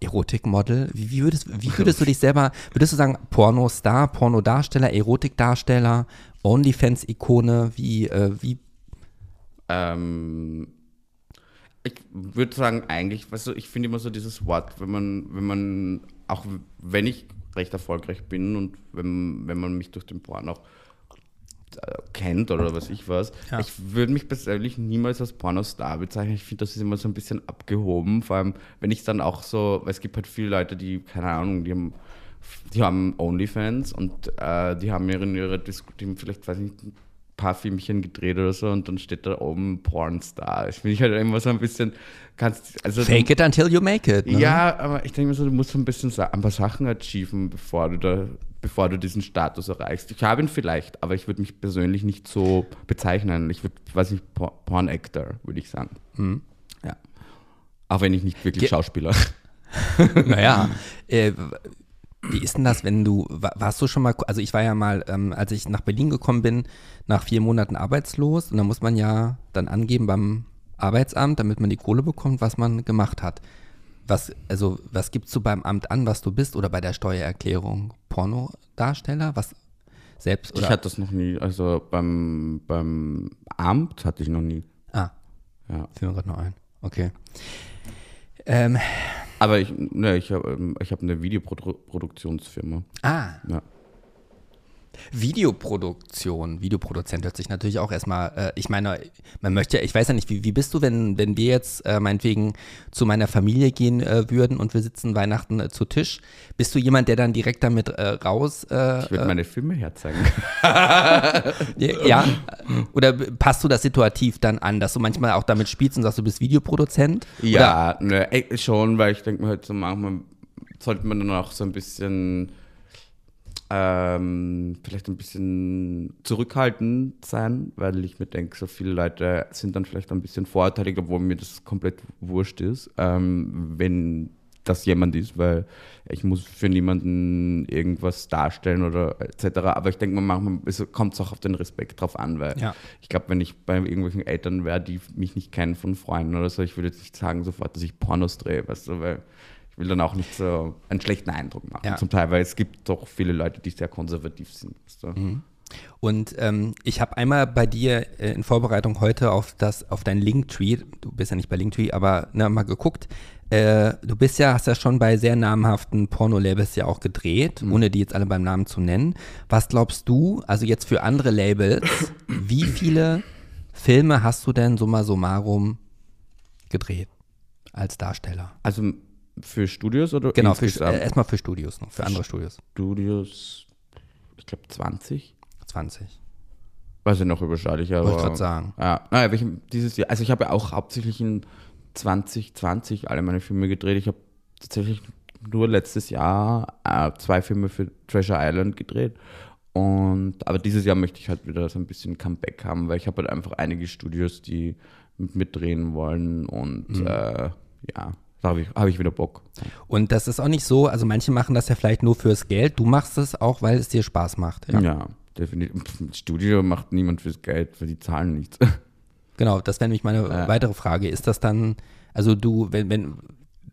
Erotikmodel, wie, wie, würdest, wie würdest du dich selber, würdest du sagen, Pornostar, Pornodarsteller, Erotikdarsteller, Onlyfans-Ikone, wie, äh, wie? Ähm, ich würde sagen, eigentlich, weißt du, ich finde immer so dieses Wort, wenn man, wenn man, auch wenn ich recht erfolgreich bin und wenn, wenn man mich durch den Porn auch kennt oder was ich weiß. Ja. Ich würde mich persönlich niemals als Pornostar bezeichnen. Ich finde, das ist immer so ein bisschen abgehoben. Vor allem, wenn ich dann auch so, weil es gibt halt viele Leute, die, keine Ahnung, die haben, die haben Onlyfans und äh, die haben ihre, ihre Diskussion, vielleicht, weiß ich nicht, ein paar Filmchen gedreht oder so und dann steht da oben Pornstar. Ich finde ich halt immer so ein bisschen, kannst, also fake it until you make it. Ne? Ja, aber ich denke mir so, du musst so ein bisschen ein paar Sachen achieven, bevor du da bevor du diesen Status erreichst. Ich habe ihn vielleicht, aber ich würde mich persönlich nicht so bezeichnen. Ich würde, weiß nicht, Porn-Actor, würde ich sagen. Mhm. Ja. Auch wenn ich nicht wirklich Ge- Schauspieler. Naja, äh, wie ist denn das, wenn du, warst du schon mal, also ich war ja mal, ähm, als ich nach Berlin gekommen bin, nach vier Monaten arbeitslos und da muss man ja dann angeben beim Arbeitsamt, damit man die Kohle bekommt, was man gemacht hat. Was, also, was gibst du beim Amt an, was du bist, oder bei der Steuererklärung? Pornodarsteller? Was selbst? Oder? Ich hatte das noch nie, also beim, beim Amt hatte ich noch nie. Ah, ja. Fiel mir gerade noch ein. Okay. Ähm. Aber ich, ne, ich habe ich hab eine Videoproduktionsfirma. Ah. Ja. Videoproduktion, Videoproduzent hört sich natürlich auch erstmal, äh, ich meine, man möchte, ich weiß ja nicht, wie, wie bist du, wenn, wenn wir jetzt äh, meinetwegen zu meiner Familie gehen äh, würden und wir sitzen Weihnachten äh, zu Tisch, bist du jemand, der dann direkt damit äh, raus... Äh, ich würde äh, meine Filme herzeigen. Ja, oder passt du das situativ dann an, dass du manchmal auch damit spielst und sagst, du bist Videoproduzent? Ja, ne, schon, weil ich denke mir halt so, manchmal sollte man dann auch so ein bisschen... Ähm, vielleicht ein bisschen zurückhaltend sein, weil ich mir denke, so viele Leute sind dann vielleicht ein bisschen vorurteilig, obwohl mir das komplett wurscht ist, ähm, wenn das jemand ist, weil ich muss für niemanden irgendwas darstellen oder et cetera. Aber ich denke, manchmal kommt es auch auf den Respekt drauf an, weil ja. Ich glaube, wenn ich bei irgendwelchen Eltern wäre, die mich nicht kennen von Freunden oder so, ich würde jetzt nicht sagen sofort, dass ich Pornos drehe, weißt du, weil ich will dann auch nicht so einen schlechten Eindruck machen, ja. Zum Teil, weil es gibt doch viele Leute, die sehr konservativ sind. So. Mhm. Und ähm, ich habe einmal bei dir äh, in Vorbereitung heute auf das, auf dein Linktree, du bist ja nicht bei Linktree, aber ne, mal geguckt, äh, du bist ja, hast ja schon bei sehr namhaften Porno-Labels ja auch gedreht, mhm. ohne die jetzt alle beim Namen zu nennen. Was glaubst du, also jetzt für andere Labels, wie viele Filme hast du denn summa summarum gedreht als Darsteller? Also für Studios oder genau, für, äh, erstmal für Studios noch, für andere Studios. Studios, ich glaube zwanzig. zwanzig. Weiß ich noch überschaulich, aber... Wollte ich gerade sagen. Ja, naja, ich, dieses Jahr, also ich habe ja auch hauptsächlich in zwanzig zwanzig alle meine Filme gedreht. Ich habe tatsächlich nur letztes Jahr äh, zwei Filme für Treasure Island gedreht. Und, aber dieses Jahr möchte ich halt wieder so ein bisschen Comeback haben, weil ich habe halt einfach einige Studios, die mit mitdrehen wollen und mhm. äh, ja... Da habe ich, hab ich wieder Bock. Und das ist auch nicht so, also manche machen das ja vielleicht nur fürs Geld, du machst es auch, weil es dir Spaß macht. Ja, ja, definitiv. Studio macht niemand fürs Geld, weil die zahlen nichts. Genau, das wäre nämlich meine ja. weitere Frage. Ist das dann, also du, wenn, wenn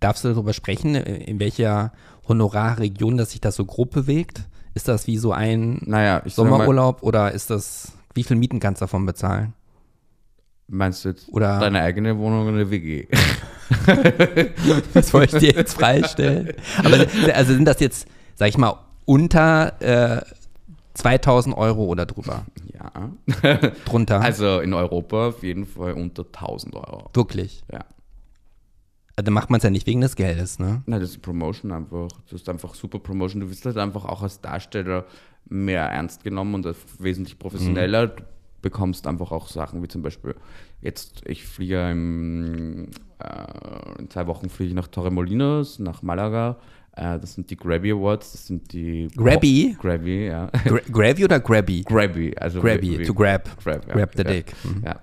darfst du darüber sprechen, in welcher Honorarregion, dass sich das so grob bewegt? Ist das wie so ein naja, Sommerurlaub mal, oder ist das, wie viel Mieten kannst du davon bezahlen? Meinst du jetzt oder deine eigene Wohnung oder eine W G? Das wollte ich dir jetzt freistellen. Aber also sind das jetzt, sag ich mal, unter äh, zweitausend Euro oder drüber? Ja. Drunter? Also in Europa auf jeden Fall unter tausend Euro. Wirklich? Ja. Also dann macht man es ja nicht wegen des Geldes, ne? Nein, das ist Promotion einfach. Das ist einfach super Promotion. Du wirst halt einfach auch als Darsteller mehr ernst genommen und wesentlich professioneller. Mhm. Bekommst einfach auch Sachen wie zum Beispiel jetzt, ich fliege im, äh, in zwei Wochen fliege ich nach Torremolinos, nach Malaga, äh, das sind die Grabby Awards, das sind die... Grabby? Bo- Grabby, ja. Gra- Grabby oder Grabby? Grabby, also... Grabby, wie, wie, to grab, grab, grab ja, the ja, dick. Mhm. Ja.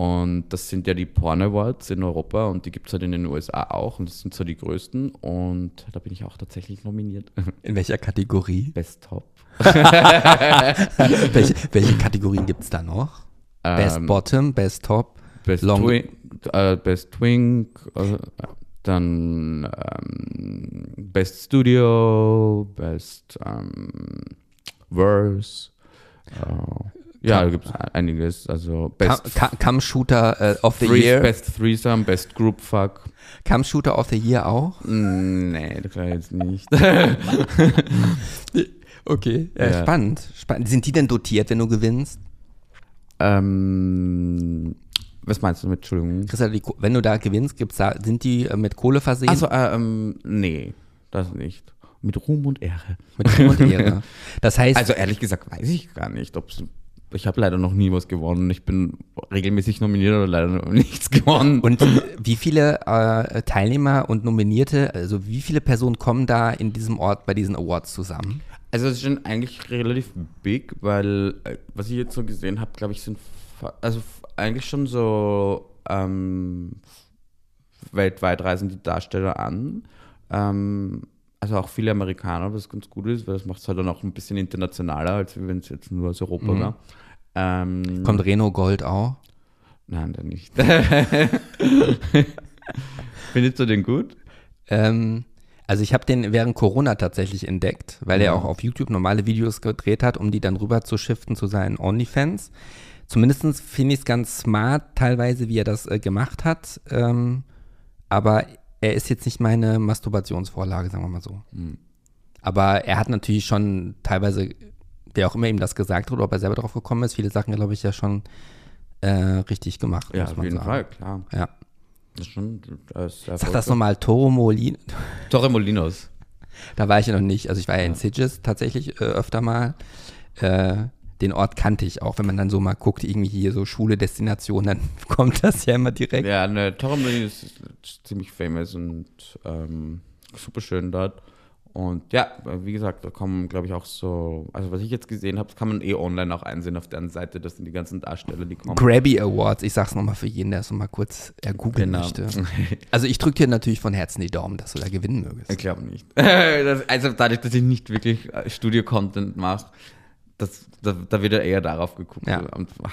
Und das sind ja die Porn Awards in Europa und die gibt es halt in den U S A auch und das sind so die größten und da bin ich auch tatsächlich nominiert. In welcher Kategorie? Best Top. welche, welche Kategorien gibt es da noch? Ähm, Best Bottom, Best Top, Best Long... Twink, äh, Best Twink, äh, dann ähm, Best Studio, Best ähm, Verse, äh, ja, da gibt es einiges. Also Best Cum-Shooter uh, of the Threes, Year. Best Threesome, Best Group Fuck. Cum-Shooter of the Year auch? Nee, das war jetzt nicht. Okay, ja. Spannend. Spannend. Sind die denn dotiert, wenn du gewinnst? Ähm, was meinst du mit, Entschuldigung? Christa, wenn du da gewinnst, gibt's da, sind die mit Kohle versehen? Also, ähm, nee, das nicht. Mit Ruhm und Ehre. Mit Ruhm und Ehre. Das heißt... Also ehrlich gesagt weiß ich gar nicht, ob es... Ich habe leider noch nie was gewonnen. Ich bin regelmäßig nominiert, aber leider noch nichts gewonnen. Und wie viele äh, Teilnehmer und Nominierte, also wie viele Personen kommen da in diesem Ort bei diesen Awards zusammen? Also es ist schon eigentlich relativ big, weil äh, was ich jetzt so gesehen habe, glaube ich, sind also eigentlich schon so ähm, weltweit reisen die Darsteller an. Ähm, Also auch viele Amerikaner, was ganz gut ist, weil das macht es halt dann auch ein bisschen internationaler, als wenn es jetzt nur aus Europa mhm. war. Ähm, Kommt Reno Gold auch? Nein, der nicht. Findest du den gut? Ähm, also ich habe den während Corona tatsächlich entdeckt, weil mhm. er auch auf YouTube normale Videos gedreht hat, um die dann rüber zu shiften zu seinen OnlyFans. Zumindest finde ich es ganz smart teilweise, wie er das äh, gemacht hat. Ähm, aber er ist jetzt nicht meine Masturbationsvorlage, sagen wir mal so. Mhm. Aber er hat natürlich schon teilweise, wer auch immer ihm das gesagt hat oder ob er selber drauf gekommen ist, viele Sachen, glaube ich, ja schon äh, richtig gemacht. Ja, muss auf man jeden sagen. Fall, klar. Ja. Das ist schon, das ist Sag das nochmal, Torremolin- Torremolinos. Da war ich ja noch nicht. Also ich war ja in Sitges tatsächlich äh, öfter mal. Äh, Den Ort kannte ich auch, wenn man dann so mal guckt, irgendwie hier so schwule Destination, dann kommt das ja immer direkt. Ja, ne, Torremolin ist ziemlich famous und ähm, super schön dort. Und ja, wie gesagt, da kommen, glaube ich, auch so, also was ich jetzt gesehen habe, das kann man eh online auch einsehen auf deren Seite, das sind die ganzen Darsteller, die kommen. Grabby Awards, ich sag's nochmal für jeden, der es nochmal kurz ergoogeln genau. möchte. Also ich drücke dir natürlich von Herzen die Daumen, dass du da gewinnen mögest. Ich glaube nicht. Das, also dadurch, dass ich nicht wirklich Studio-Content mache, Das, da, da wird ja eher darauf geguckt. Ja.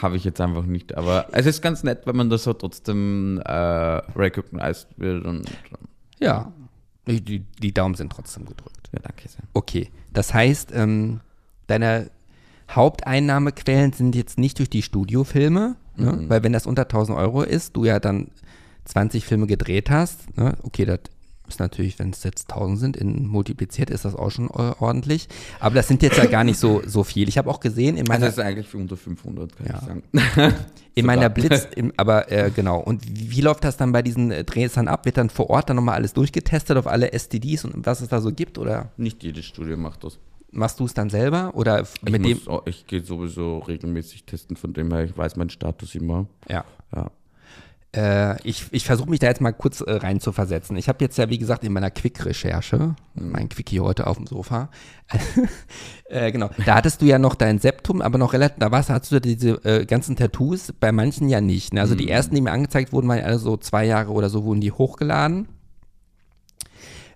Habe ich jetzt einfach nicht. Aber es ist ganz nett, wenn man das so trotzdem äh, recognized wird. Und, ja, die, die Daumen sind trotzdem gedrückt. Ja, danke sehr. Okay, das heißt, ähm, deine Haupteinnahmequellen sind jetzt nicht durch die Studiofilme, ne? Mhm. Weil wenn das unter tausend Euro ist, du ja dann zwanzig Filme gedreht hast, ne? Okay, das ist natürlich, wenn es jetzt tausend sind, in multipliziert ist das auch schon ordentlich. Aber das sind jetzt ja gar nicht so, so viel. Ich habe auch gesehen in meiner... Also das ist eigentlich für unter fünfhundert, kann ja. ich sagen. In so meiner Blitz, im, aber äh, genau. Und wie läuft das dann bei diesen Drehs dann ab? Wird dann vor Ort dann nochmal alles durchgetestet auf alle S T Ds und was es da so gibt, oder? Nicht jedes Studio macht das. Machst du es dann selber? Oder ich mit muss, dem? Oh, ich gehe sowieso regelmäßig testen, von dem her, ich weiß meinen Status immer. Ja. Ja. Ich, ich versuche mich da jetzt mal kurz äh, rein zu versetzen. Ich habe jetzt ja, wie gesagt, in meiner Quick-Recherche, mein Quickie heute auf dem Sofa, äh, genau, da hattest du ja noch dein Septum, aber noch relativ, da warst, hattest du ja diese äh, ganzen Tattoos, bei manchen ja nicht. Ne? Also die ersten, die mir angezeigt wurden, waren alle so zwei Jahre oder so, wurden die hochgeladen.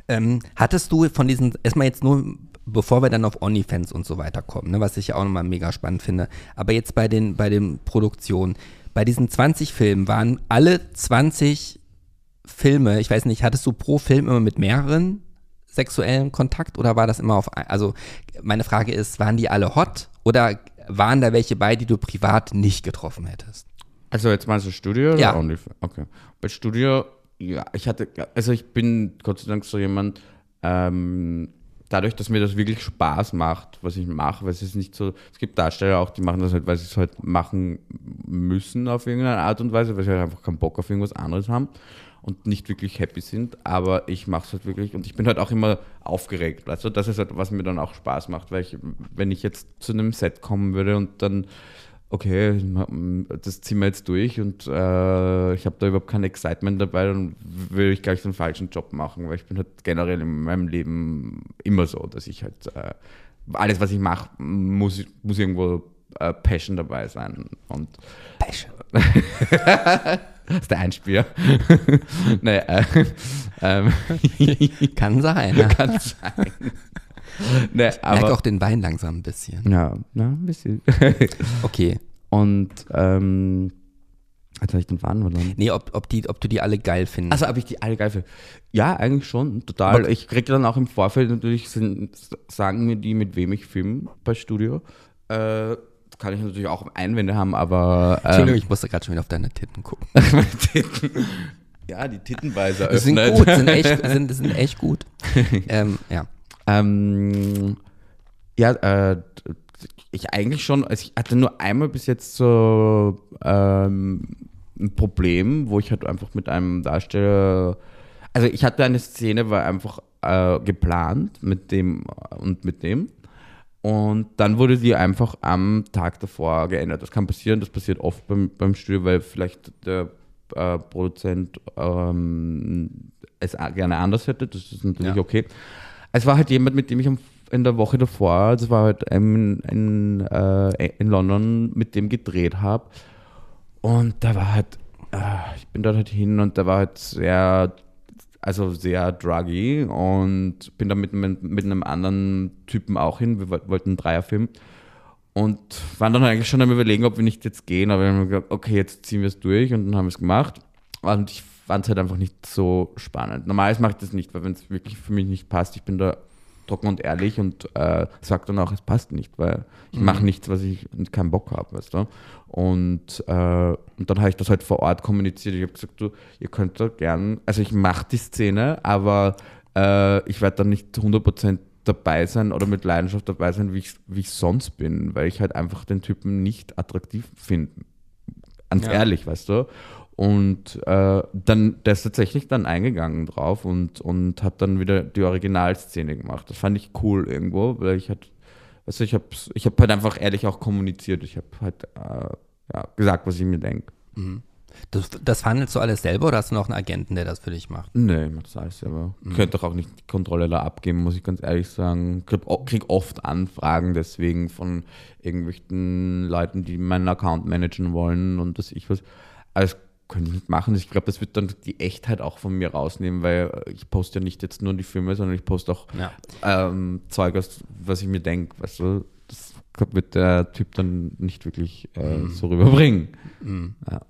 Ähm, hattest du von diesen, erstmal jetzt nur, bevor wir dann auf OnlyFans und so weiter kommen, ne? Was ich ja auch nochmal mega spannend finde, aber jetzt bei den, bei den Produktionen, bei diesen zwanzig Filmen waren alle zwanzig Filme, ich weiß nicht, hattest du pro Film immer mit mehreren sexuellen Kontakt oder war das immer auf, also meine Frage ist, waren die alle hot oder waren da welche bei, die du privat nicht getroffen hättest? Also jetzt meinst du Studio? Ja. Oder only? Okay. Bei Studio, ja, ich hatte, also ich bin Gott sei Dank so jemand, ähm, dadurch, dass mir das wirklich Spaß macht, was ich mache, weil es ist nicht so, es gibt Darsteller auch, die machen das halt, weil sie es halt machen müssen auf irgendeine Art und Weise, weil sie halt einfach keinen Bock auf irgendwas anderes haben und nicht wirklich happy sind, aber ich mache es halt wirklich und ich bin halt auch immer aufgeregt, weißt du, das ist halt, was mir dann auch Spaß macht, weil ich, wenn ich jetzt zu einem Set kommen würde und dann okay, das ziehen wir jetzt durch und äh, ich habe da überhaupt kein Excitement dabei, dann will ich gleich den falschen Job machen, weil ich bin halt generell in meinem Leben immer so, dass ich halt äh, alles, was ich mache, muss, muss irgendwo äh, Passion dabei sein. Und Passion. Das ist der Einspieler. Nee, äh, ähm. Kann sein. Ja. Kann sein. Nee, ich merke aber auch den Wein langsam ein bisschen. Ja, ja ein bisschen. Okay. Und ähm, jetzt habe ich den Faden verloren. Nee, ob, ob, die, ob du die alle geil findest. Also, ob ich die alle geil finde? Ja, eigentlich schon, total. Aber ich kriege dann auch im Vorfeld natürlich, sind, sagen mir die, mit wem ich filme bei Studio. Äh, kann ich natürlich auch Einwände haben, aber... Ähm, Entschuldigung, ich musste gerade schon wieder auf deine Titten gucken. Meine Titten. Ja, die Tittenbeißer öffnet. Sind gut, sind echt, sind, sind echt gut. ähm, ja. Ähm, ja, äh, ich eigentlich schon, also ich hatte nur einmal bis jetzt so ähm, ein Problem, wo ich halt einfach mit einem Darsteller, also ich hatte eine Szene, war einfach äh, geplant mit dem und mit dem und dann wurde die einfach am Tag davor geändert. Das kann passieren, das passiert oft beim, beim Studio, weil vielleicht der äh, Produzent ähm, es gerne anders hätte, das ist natürlich ja okay. Es war halt jemand, mit dem ich in der Woche davor, das war halt in, in, äh, in London, mit dem gedreht habe. Und da war halt, äh, ich bin dort halt hin und da war halt sehr, also sehr druggy und bin da mit, mit, mit einem anderen Typen auch hin. Wir wollten einen Dreierfilm und waren dann eigentlich schon am Überlegen, ob wir nicht jetzt gehen. Aber wir haben gedacht, okay, jetzt ziehen wir es durch und dann haben wir es gemacht. Und ich fand es halt einfach nicht so spannend. Normalerweise mache ich das nicht, weil wenn es wirklich für mich nicht passt, ich bin da trocken und ehrlich und äh, sage dann auch, es passt nicht, weil ich mhm. mache nichts, was ich keinen Bock habe, weißt du. Und, äh, und dann habe ich das halt vor Ort kommuniziert. Ich habe gesagt, du, ihr könnt da gern, also ich mache die Szene, aber äh, ich werde dann nicht hundert Prozent dabei sein oder mit Leidenschaft dabei sein, wie ich, wie ich sonst bin, weil ich halt einfach den Typen nicht attraktiv finde. Ganz ja. ehrlich, weißt du. Und äh, dann, der ist tatsächlich dann eingegangen drauf und, und hat dann wieder die Originalszene gemacht. Das fand ich cool irgendwo, weil ich halt, also ich habe ich hab halt einfach ehrlich auch kommuniziert. Ich habe halt äh, ja, gesagt, was ich mir denke. Mhm. Das, das handelst du alles selber oder hast du noch einen Agenten, der das für dich macht? Nee, ich mach das alles selber. Mhm. Ich könnte doch auch nicht die Kontrolle da abgeben, muss ich ganz ehrlich sagen. Ich krieg oft Anfragen deswegen von irgendwelchen Leuten, die meinen Account managen wollen und was ich was. Also, könnte ich nicht machen. Ich glaube, das wird dann die Echtheit auch von mir rausnehmen, weil ich poste ja nicht jetzt nur die Filme, sondern ich poste auch ja. ähm, Zeug, was ich mir denke. Weißt du, das glaub, wird der Typ dann nicht wirklich äh, mm. so rüberbringen. Mm. Ja.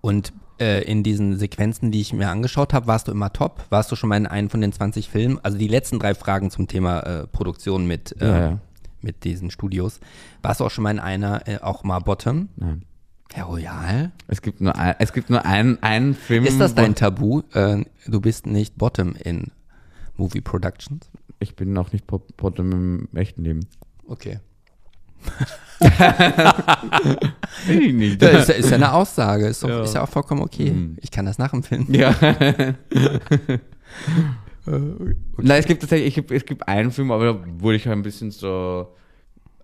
Und äh, in diesen Sequenzen, die ich mir angeschaut habe, warst du immer top? Warst du schon mal in einem von den zwanzig Filmen? Also die letzten drei Fragen zum Thema äh, Produktion mit, äh, ja, ja. mit diesen Studios. Warst du auch schon mal in einer äh, auch mal bottom? Nein. Herr Royal? Es gibt nur, ein, es gibt nur einen, einen Film. Ist das dein Tabu? Äh, du bist nicht bottom in Movie Productions? Ich bin auch nicht bottom im echten Leben. Okay. Ich nicht. Das ist ja eine Aussage. Ist, doch, ja. ist ja auch vollkommen okay. Mhm. Ich kann das nachempfinden. Ja. Okay. Nein, es gibt tatsächlich, es gibt einen Film, aber da wurde ich ein bisschen so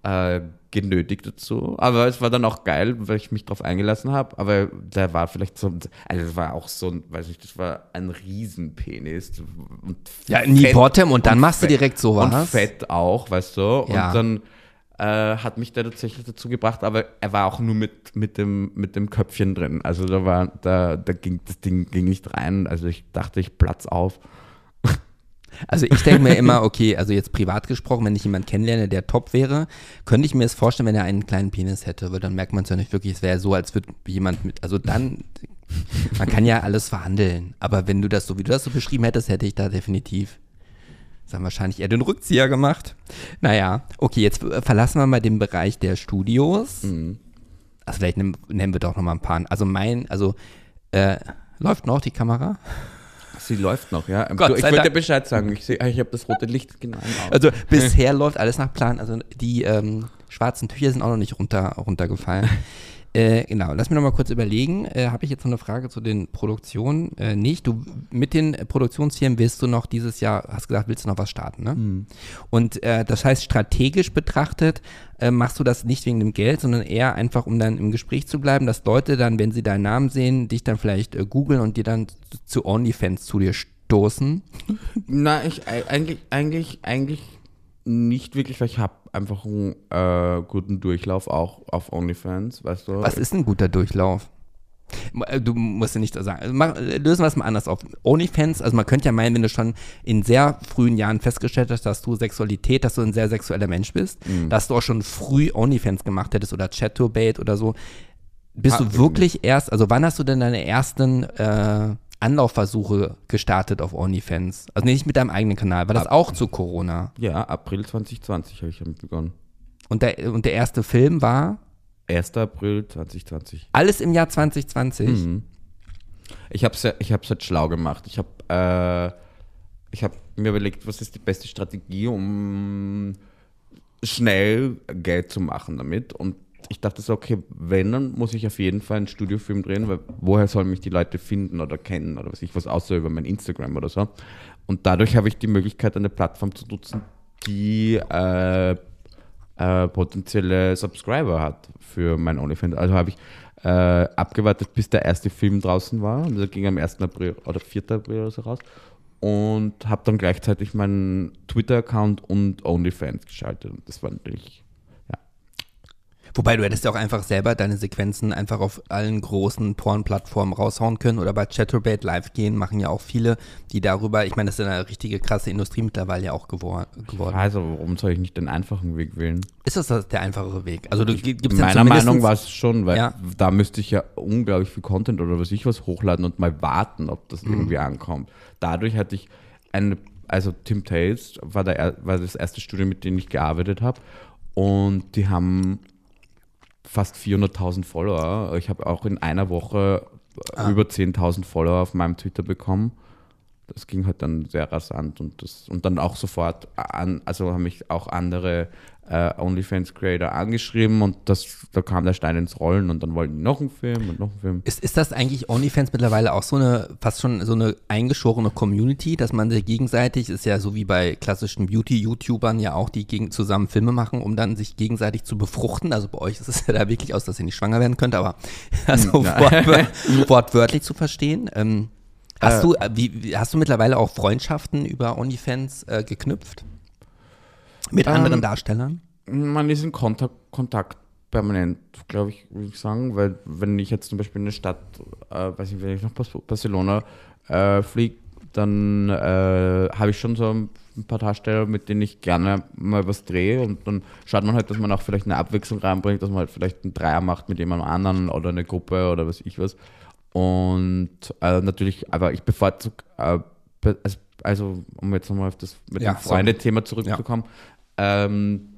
äh, genötigt dazu, aber es war dann auch geil, weil ich mich drauf eingelassen habe, aber da war vielleicht so, also das war auch so ein, weiß nicht, das war ein Riesenpenis. Und ja, nie Bottom und dann und machst fett, du direkt sowas. Und fett auch, weißt du, ja. Und dann äh, hat mich der tatsächlich dazu gebracht, aber er war auch nur mit, mit, dem, mit dem Köpfchen drin, also da war, da, da ging das Ding ging nicht rein, also ich dachte, ich platz auf. Also ich denke mir immer, okay, also jetzt privat gesprochen, wenn ich jemanden kennenlerne, der top wäre, könnte ich mir es vorstellen, wenn er einen kleinen Penis hätte, weil dann merkt man es ja nicht wirklich, es wäre so, als würde jemand mit, also dann, man kann ja alles verhandeln, aber wenn du das so, wie du das so beschrieben hättest, hätte ich da definitiv, sagen wahrscheinlich eher den Rückzieher gemacht. Naja, okay, jetzt verlassen wir mal den Bereich der Studios. Mhm. Also vielleicht nennen, nennen wir doch nochmal ein paar, also mein, also äh, läuft noch die Kamera? Sie läuft noch, ja. Gott, ich würde dir Bescheid sagen, ich, ich habe das rote Licht genau im Auge. Also bisher läuft alles nach Plan, also die ähm, schwarzen Tücher sind auch noch nicht runter, runtergefallen. äh, genau, lass mich noch mal kurz überlegen, äh, habe ich jetzt noch eine Frage zu den Produktionen? Äh, nicht, du mit den Produktionsfirmen willst du noch dieses Jahr, hast gesagt, willst du noch was starten, ne? Mhm. Und äh, das heißt, strategisch betrachtet äh, machst du das nicht wegen dem Geld, sondern eher einfach, um dann im Gespräch zu bleiben, dass Leute dann, wenn sie deinen Namen sehen, dich dann vielleicht äh, googeln und dir dann zu OnlyFans zu dir stoßen? Na, ich eigentlich, eigentlich, eigentlich Nicht wirklich, weil ich habe einfach einen äh, guten Durchlauf auch auf OnlyFans, weißt du. Was ist ein guter Durchlauf? Du musst ja nicht sagen. Also mach, lösen wir es mal anders auf. OnlyFans, also man könnte ja meinen, wenn du schon in sehr frühen Jahren festgestellt hast, dass du Sexualität, dass du ein sehr sexueller Mensch bist, mhm. dass du auch schon früh OnlyFans gemacht hättest oder Chaturbate oder so. Bist Hat du wirklich nicht. erst, also wann hast du denn deine ersten äh, Anlaufversuche gestartet auf OnlyFans? Also nicht mit deinem eigenen Kanal, war das Ab- auch zu Corona? Ja, April zwanzig zwanzig habe ich damit begonnen. Und der, und der erste Film war? erster April zwanzig zwanzig. Alles im Jahr zwanzig zwanzig? Mhm. Ich habe es ja, ich hab's halt schlau gemacht. Ich habe äh, hab mir überlegt, was ist die beste Strategie, um schnell Geld zu machen damit. Und ich dachte so, okay, wenn, dann muss ich auf jeden Fall einen Studiofilm drehen, weil woher sollen mich die Leute finden oder kennen oder was ich was, außer über mein Instagram oder so. Und dadurch habe ich die Möglichkeit, eine Plattform zu nutzen, die äh, äh, potenzielle Subscriber hat für mein OnlyFans. Also habe ich äh, abgewartet, bis der erste Film draußen war. Und der ging am ersten April oder vierten April oder so raus. Und habe dann gleichzeitig meinen Twitter-Account und OnlyFans geschaltet. Und das war natürlich... Wobei, du hättest ja auch einfach selber deine Sequenzen einfach auf allen großen Porn-Plattformen raushauen können oder bei Chaturbate live gehen, machen ja auch viele, die darüber, ich meine, das ist eine richtige krasse Industrie mittlerweile ja auch gewor- geworden. Also, warum soll ich nicht den einfachen Weg wählen? Ist das, das der einfachere Weg? Also, du gibst ja meiner Meinung war es schon, weil ja. da müsste ich ja unglaublich viel Content oder was ich was hochladen und mal warten, ob das mhm. irgendwie ankommt. Dadurch hatte ich eine, also Tim Tales war, der, war das erste Studio, mit dem ich gearbeitet habe und die haben fast vierhunderttausend Follower. Ich habe auch in einer Woche ah. über zehntausend Follower auf meinem Twitter bekommen. Das ging halt dann sehr rasant und, das, und dann auch sofort an, also haben mich auch andere äh, OnlyFans-Creator angeschrieben und das, da kam der Stein ins Rollen und dann wollten die noch einen Film und noch einen Film. Ist, ist das eigentlich OnlyFans mittlerweile auch so eine, fast schon so eine eingeschworene Community, dass man sich gegenseitig, ist ja so wie bei klassischen Beauty-YouTubern ja auch, die gegen, zusammen Filme machen, um dann sich gegenseitig zu befruchten, also bei euch ist es ja da wirklich aus, dass ihr nicht schwanger werden könnt, aber also wortwörtlich, wortwörtlich zu verstehen, ähm, Hast du, wie, hast du mittlerweile auch Freundschaften über OnlyFans äh, geknüpft? Mit ähm, anderen Darstellern? Man ist in Kontakt, Kontakt permanent, glaube ich, würde ich sagen. Weil wenn ich jetzt zum Beispiel in eine Stadt, äh, weiß nicht, wenn ich nach Barcelona äh, fliege, dann äh, habe ich schon so ein paar Darsteller, mit denen ich gerne mal was drehe. Und dann schaut man halt, dass man auch vielleicht eine Abwechslung reinbringt, dass man halt vielleicht einen Dreier macht mit jemandem anderen oder eine Gruppe oder was ich was. Und äh, natürlich, aber ich bevorzuge, äh, also um jetzt nochmal auf das mit ja, dem Freunde-Thema zurückzukommen, ja. ähm,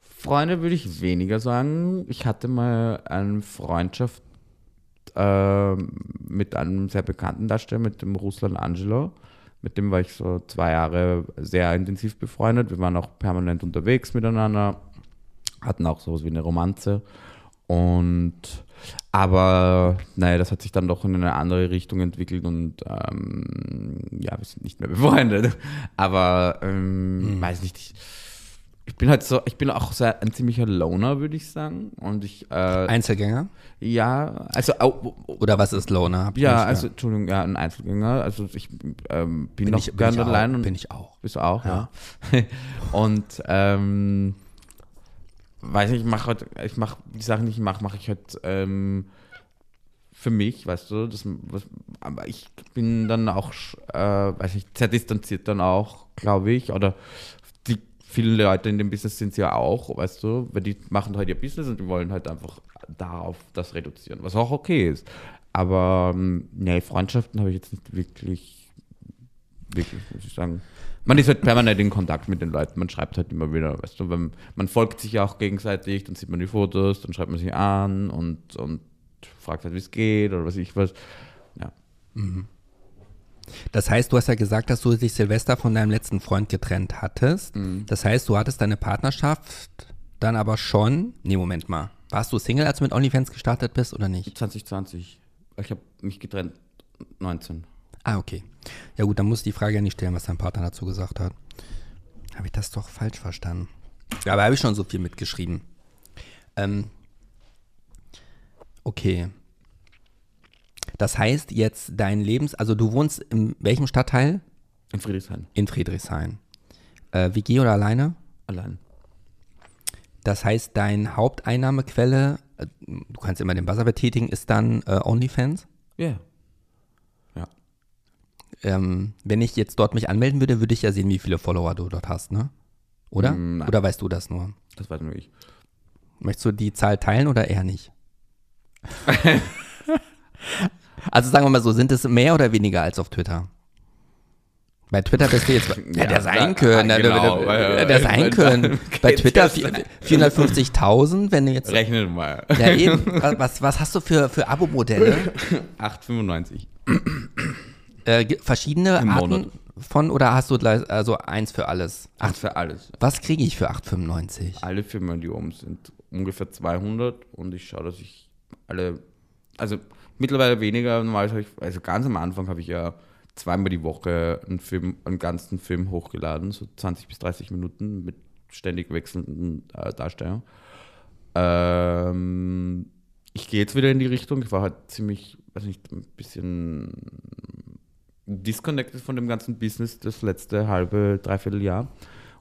Freunde würde ich weniger sagen. Ich hatte mal eine Freundschaft äh, mit einem sehr bekannten Darsteller, mit dem Ruslan Angelo. Mit dem war ich so zwei Jahre sehr intensiv befreundet. Wir waren auch permanent unterwegs miteinander, hatten auch sowas wie eine Romanze. Und aber naja, das hat sich dann doch in eine andere Richtung entwickelt und ähm, ja, wir sind nicht mehr befreundet. Aber ähm, mhm. weiß nicht, ich, ich bin halt so, ich bin auch sehr, ein ziemlicher Loner, würde ich sagen. Und ich äh, Einzelgänger? Ja, also oh, oh, oder was ist Loner? Hab ja, nicht, also ja. Entschuldigung, ja, ein Einzelgänger. Also ich ähm, bin, bin noch ich, gerne bin allein auch, und bin ich auch. Bist auch, ja. ja. Und ähm, weiß nicht, ich mache halt, ich mache die Sachen, die ich mache, mache ich halt ähm, für mich, weißt du, das, was, aber ich bin dann auch, äh, weiß ich, sehr distanziert dann auch, glaube ich, oder die vielen Leute in dem Business sind es ja auch, weißt du, weil die machen halt ihr Business und die wollen halt einfach darauf das reduzieren, was auch okay ist, aber ähm, nee, Freundschaften habe ich jetzt nicht wirklich, wirklich, muss ich sagen. Man ist halt permanent in Kontakt mit den Leuten, man schreibt halt immer wieder, weißt du, wenn, man folgt sich ja auch gegenseitig, dann sieht man die Fotos, dann schreibt man sich an und, und fragt halt, wie es geht oder was ich was, ja. Mhm. Das heißt, du hast ja gesagt, dass du dich Silvester von deinem letzten Freund getrennt hattest, mhm. das heißt, du hattest deine Partnerschaft dann aber schon, nee, Moment mal, warst du Single, als du mit OnlyFans gestartet bist oder nicht? zwanzig zwanzig, ich habe mich getrennt, neunzehn. Ah, okay. Ja gut, dann muss ich die Frage ja nicht stellen, was dein Partner dazu gesagt hat. Habe ich das doch falsch verstanden? Ja, aber habe ich schon so viel mitgeschrieben. Ähm, okay. Das heißt jetzt dein Lebens... Also du wohnst in welchem Stadtteil? In Friedrichshain. In Friedrichshain. Äh, W G oder alleine? Allein. Das heißt, deine Haupteinnahmequelle, äh, du kannst immer den Buzzer betätigen, ist dann äh, OnlyFans? Yeah. Ja. Ähm, wenn ich jetzt dort mich anmelden würde, würde ich ja sehen, wie viele Follower du dort hast, ne? Oder? Mm, oder weißt du das nur? Das weiß nur ich. Möchtest du die Zahl teilen oder eher nicht? Also sagen wir mal so, sind es mehr oder weniger als auf Twitter? Bei Twitter bist du jetzt... Ja, der sein können. Der sein können. Bei Twitter vierhundertfünfzigtausend, wenn du jetzt... Rechne mal. Ja, eben. Was, was hast du für, für Abo-Modelle? acht fünfundneunzig. Äh, verschiedene Im Arten Monat. Von oder hast du also eins für alles? Acht für alles. Was kriege ich für acht fünfundneunzig? Alle für Millionen sind ungefähr zweihundert und ich schaue, dass ich alle... Also mittlerweile weniger. Normalerweise, also ganz am Anfang habe ich ja... zweimal die Woche einen Film, einen ganzen Film hochgeladen, so zwanzig bis dreißig Minuten mit ständig wechselnden äh, Darstellern. Ähm, ich gehe jetzt wieder in die Richtung, ich war halt ziemlich, weiß nicht, ein bisschen disconnected von dem ganzen Business das letzte halbe, dreiviertel Jahr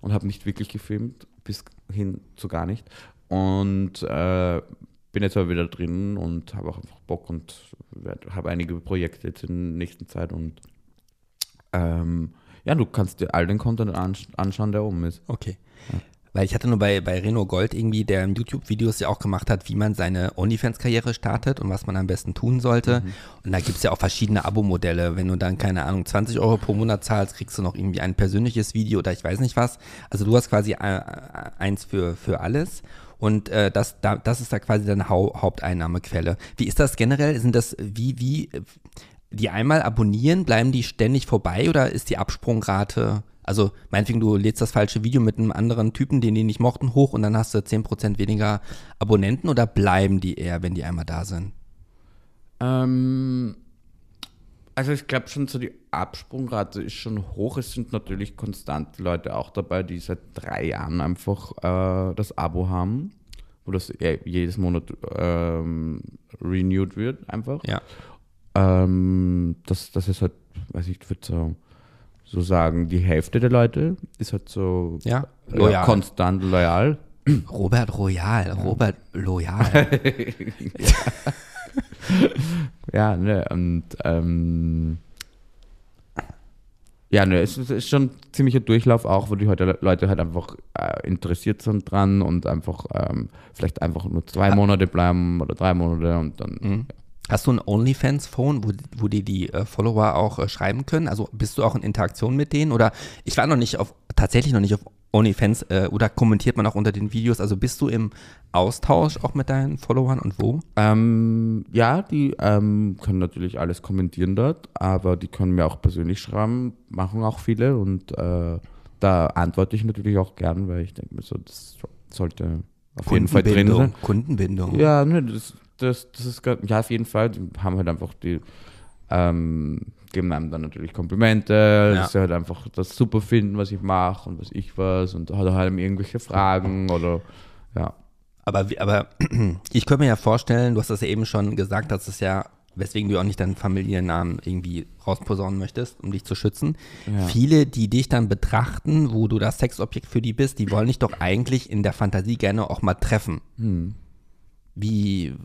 und habe nicht wirklich gefilmt, bis hin zu gar nicht. Und äh, bin jetzt aber wieder drin und habe auch einfach Bock und habe einige Projekte jetzt in der nächsten Zeit und Ähm, ja, du kannst dir all den Content ansch- anschauen, der oben ist. Okay. Ja. Weil ich hatte nur bei, bei Reno Gold irgendwie, der im YouTube-Videos ja auch gemacht hat, wie man seine OnlyFans-Karriere startet und was man am besten tun sollte. Mhm. Und da gibt es ja auch verschiedene Abo-Modelle. Wenn du dann, keine Ahnung, zwanzig Euro pro Monat zahlst, kriegst du noch irgendwie ein persönliches Video oder ich weiß nicht was. Also du hast quasi eins für, für alles. Und äh, das, da, das ist da quasi deine Hau- Haupteinnahmequelle. Wie ist das generell? Sind das wie, wie... die einmal abonnieren, bleiben die ständig vorbei oder ist die Absprungrate, also meinetwegen, du lädst das falsche Video mit einem anderen Typen, den die nicht mochten, hoch und dann hast du zehn Prozent weniger Abonnenten oder bleiben die eher, wenn die einmal da sind? Ähm, also ich glaube schon, so die Absprungrate ist schon hoch. Es sind natürlich konstant Leute auch dabei, die seit drei Jahren einfach äh, das Abo haben, wo das äh, jedes Monat äh, renewed wird einfach. Ja. Ähm, das, das ist halt, weiß ich, ich würde so, so sagen, die Hälfte der Leute ist halt so ja, loyal. Ja, konstant loyal. Robert Royal, ja. Robert Loyal. ja. ja, ne, und ähm, ja, ne, es, es ist schon ein ziemlicher Durchlauf auch, wo die heute Leute halt einfach äh, interessiert sind dran und einfach ähm, vielleicht einfach nur zwei Monate bleiben oder drei Monate und dann mhm. ja. Hast du ein OnlyFans-Phone, wo, wo dir die äh, Follower auch äh, schreiben können? Also bist du auch in Interaktion mit denen? Oder ich war noch nicht auf, tatsächlich noch nicht auf OnlyFans äh, oder kommentiert man auch unter den Videos? Also bist du im Austausch auch mit deinen Followern und wo? Ähm, ja, die ähm, können natürlich alles kommentieren dort, aber die können mir auch persönlich schreiben, machen auch viele und äh, da antworte ich natürlich auch gern, weil ich denke mir so, das sollte auf jeden Fall drin sein. Kundenbindung. Ja, ne, das Das, das ist ja, auf jeden Fall. Die haben halt einfach die, ähm, geben einem dann natürlich Komplimente, ja. dass sie halt einfach das super finden, was ich mache und was ich was und halt halt irgendwelche Fragen oder ja. Aber, aber ich könnte mir ja vorstellen, du hast das ja eben schon gesagt, dass es ja, weswegen du auch nicht deinen Familiennamen irgendwie rausposaunen möchtest, um dich zu schützen. Ja. Viele, die dich dann betrachten, wo du das Sexobjekt für die bist, die wollen dich doch eigentlich in der Fantasie gerne auch mal treffen. Hm. Wie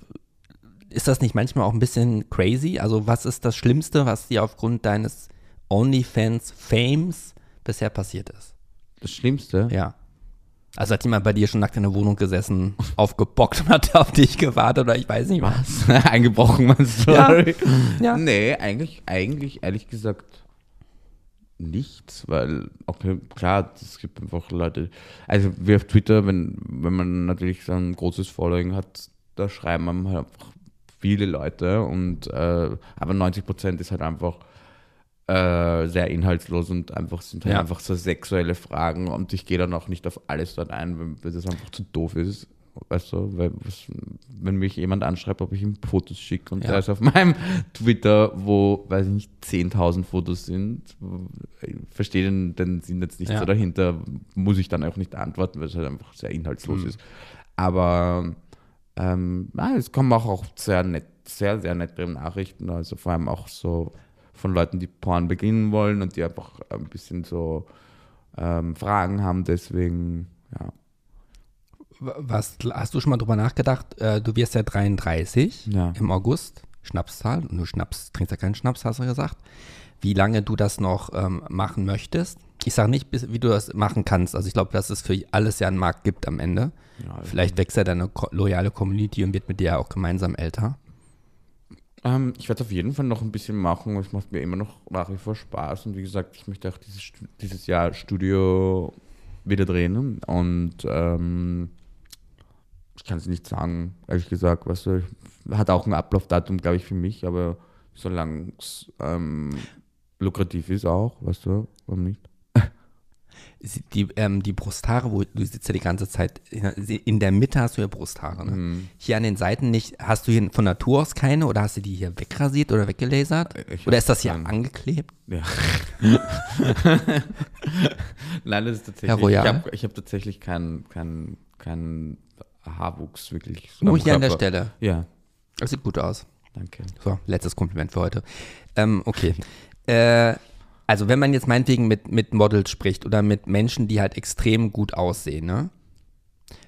ist das nicht manchmal auch ein bisschen crazy? Also was ist das Schlimmste, was dir aufgrund deines OnlyFans-Fames bisher passiert ist? Das Schlimmste? Ja. Also hat jemand bei dir schon nackt in der Wohnung gesessen, aufgebockt und hat auf dich gewartet oder ich weiß nicht was. Eingebrochen, man, sorry. Ja. Ja. Nee, eigentlich, eigentlich ehrlich gesagt nichts, weil, okay, klar, es gibt einfach Leute, also wie auf Twitter, wenn, wenn man natürlich so ein großes Following hat, da schreiben man halt einfach viele Leute und äh, aber neunzig Prozent ist halt einfach äh, sehr inhaltslos und einfach sind halt ja. einfach so sexuelle Fragen und ich gehe dann auch nicht auf alles dort ein, weil, weil das einfach zu doof ist, weißt du, weil was, wenn mich jemand anschreibt, ob ich ihm Fotos schicke und ja. der ist auf meinem Twitter, wo, weiß ich nicht, zehntausend Fotos sind, ich verstehe den, den Sinn jetzt nicht ja. so dahinter, muss ich dann auch nicht antworten, weil es halt einfach sehr inhaltslos mhm. ist, aber Ähm, ah, es kommen auch, auch sehr nett, sehr, sehr nette Nachrichten, also vor allem auch so von Leuten, die Porn beginnen wollen und die einfach ein bisschen so ähm, Fragen haben, deswegen, ja. Was, hast du schon mal drüber nachgedacht? Du wirst ja dreiunddreißig ja. im August, Schnapszahl, und du Schnaps, trinkst ja keinen Schnaps, hast du gesagt. Wie lange du das noch ähm, machen möchtest? Ich sage nicht, bis, wie du das machen kannst. Also ich glaube, dass es für alles ja einen Markt gibt am Ende. Ja, also vielleicht wächst ja deine ko- loyale Community und wird mit dir ja auch gemeinsam älter. Ähm, ich werde es auf jeden Fall noch ein bisschen machen. Es macht mir immer noch nach wie vor Spaß. Und wie gesagt, ich möchte auch dieses, dieses Jahr Studio wieder drehen. Und ähm, ich kann es nicht sagen, ehrlich gesagt. Weißt du, hat auch ein Ablaufdatum, glaube ich, für mich. Aber solange es ähm, lukrativ ist auch, weißt du, warum nicht? Die, ähm, die Brusthaare, wo du sitzt ja die ganze Zeit, in der Mitte hast du ja Brusthaare. Ne? Mhm. Hier an den Seiten nicht. Hast du hier von Natur aus keine oder hast du die hier wegrasiert oder weggelasert? Ich oder ist das hier keinen. Angeklebt? Ja. Nein, das ist tatsächlich. Herr Royal. Ich habe ich hab tatsächlich keinen kein, kein Haarwuchs wirklich. Nur hier Körper. An der Stelle. Ja. Das sieht gut aus. Danke. So, letztes Kompliment für heute. Ähm, okay. äh. Also wenn man jetzt meinetwegen mit, mit Models spricht oder mit Menschen, die halt extrem gut aussehen, ne?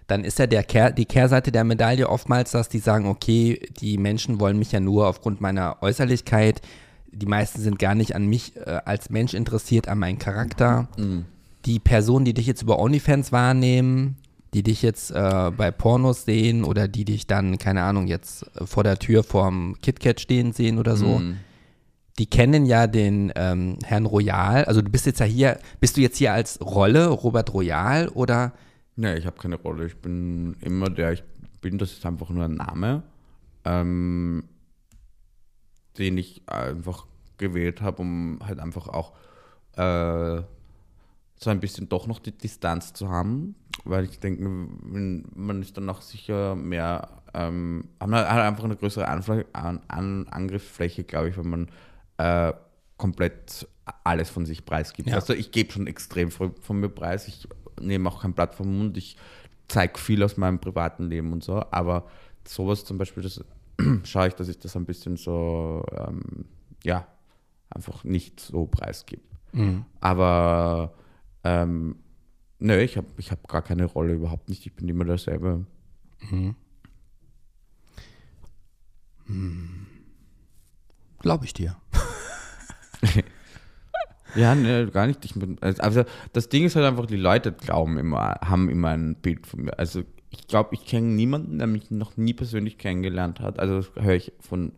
Dann ist ja der Kehr, die Kehrseite der Medaille oftmals, dass die sagen, okay, die Menschen wollen mich ja nur aufgrund meiner Äußerlichkeit, die meisten sind gar nicht an mich äh, als Mensch interessiert, an meinen Charakter. Mhm. Die Personen, die dich jetzt über OnlyFans wahrnehmen, die dich jetzt äh, bei Pornos sehen oder die dich dann, keine Ahnung, jetzt vor der Tür vorm KitKat stehen sehen oder so, mhm. Die kennen ja den ähm, Herrn Royal. Also du bist jetzt ja hier, bist du jetzt hier als Rolle Robert Royal oder? Nee, ich habe keine Rolle. Ich bin immer der, ich bin, das ist einfach nur ein Name, ähm, den ich einfach gewählt habe, um halt einfach auch äh, so ein bisschen doch noch die Distanz zu haben, weil ich denke, man ist dann auch sicher mehr, ähm, haben halt einfach eine größere Anfl- an, an Angriffsfläche, glaube ich, wenn man Äh, komplett alles von sich preisgibt. Ja. Also ich gebe schon extrem viel von mir preis. Ich nehme auch kein Blatt vom Mund. Ich zeige viel aus meinem privaten Leben und so. Aber sowas zum Beispiel, das schaue ich, dass ich das ein bisschen so, ähm, ja, einfach nicht so preisgebe. Mhm. Aber ähm, nö, ich habe ich hab gar keine Rolle, überhaupt nicht. Ich bin immer derselbe. Mhm. Mhm. Glaube ich dir. Ja, ne, gar nicht. Ich bin, also das Ding ist halt einfach, die Leute glauben immer, haben immer ein Bild von mir. Also ich glaube, ich kenne niemanden, der mich noch nie persönlich kennengelernt hat. Also das höre ich von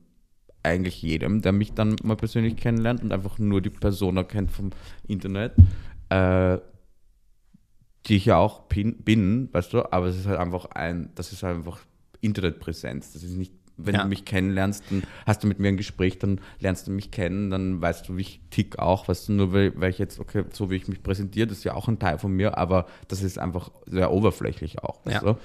eigentlich jedem, der mich dann mal persönlich kennenlernt und einfach nur die Persona kennt vom Internet, äh, die ich ja auch pin, bin, weißt du, aber es ist halt einfach ein, das ist halt einfach Internetpräsenz, das ist nicht. Wenn ja. du mich kennenlernst, dann hast du mit mir ein Gespräch, dann lernst du mich kennen, dann weißt du, wie ich tick auch, weißt du, nur weil, weil ich jetzt, okay, so wie ich mich präsentiere, das ist ja auch ein Teil von mir, aber das ist einfach sehr oberflächlich auch, weißt ja. du?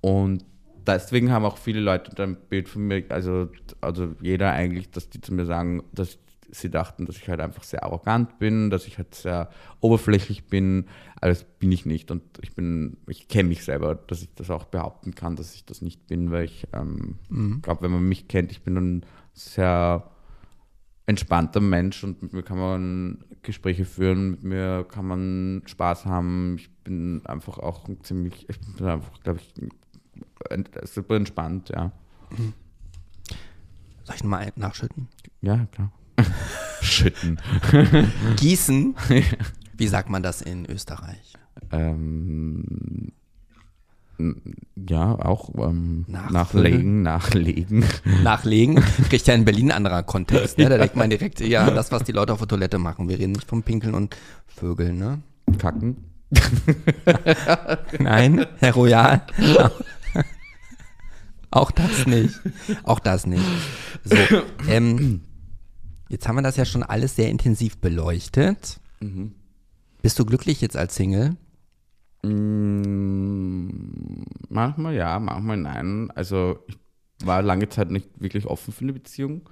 Und deswegen haben auch viele Leute dann ein Bild von mir, also, also jeder eigentlich, dass die zu mir sagen, dass sie dachten, dass ich halt einfach sehr arrogant bin, dass ich halt sehr oberflächlich bin, aber das bin ich nicht und ich bin, ich kenne mich selber, dass ich das auch behaupten kann, dass ich das nicht bin, weil ich ähm, mhm. glaube, wenn man mich kennt, ich bin ein sehr entspannter Mensch und mit mir kann man Gespräche führen, mit mir kann man Spaß haben, ich bin einfach auch ein ziemlich, ich bin einfach, glaube ich, super entspannt, ja. Mhm. Soll ich nochmal nachschütten? Ja, klar. Schütten. Gießen? Wie sagt man das in Österreich? Ähm, ja, auch ähm, nachlegen, nachlegen. Nachlegen kriegt ja in Berlin ein anderer Kontext. Ne? Da denkt man direkt, ja, das, was die Leute auf der Toilette machen. Wir reden nicht vom Pinkeln und Vögeln, ne? Kacken. Nein, Herr Royal. Auch das nicht. Auch das nicht. So, ähm, jetzt haben wir das ja schon alles sehr intensiv beleuchtet. Mhm. Bist du glücklich jetzt als Single? Mm, manchmal ja, manchmal nein. Also ich war lange Zeit nicht wirklich offen für eine Beziehung.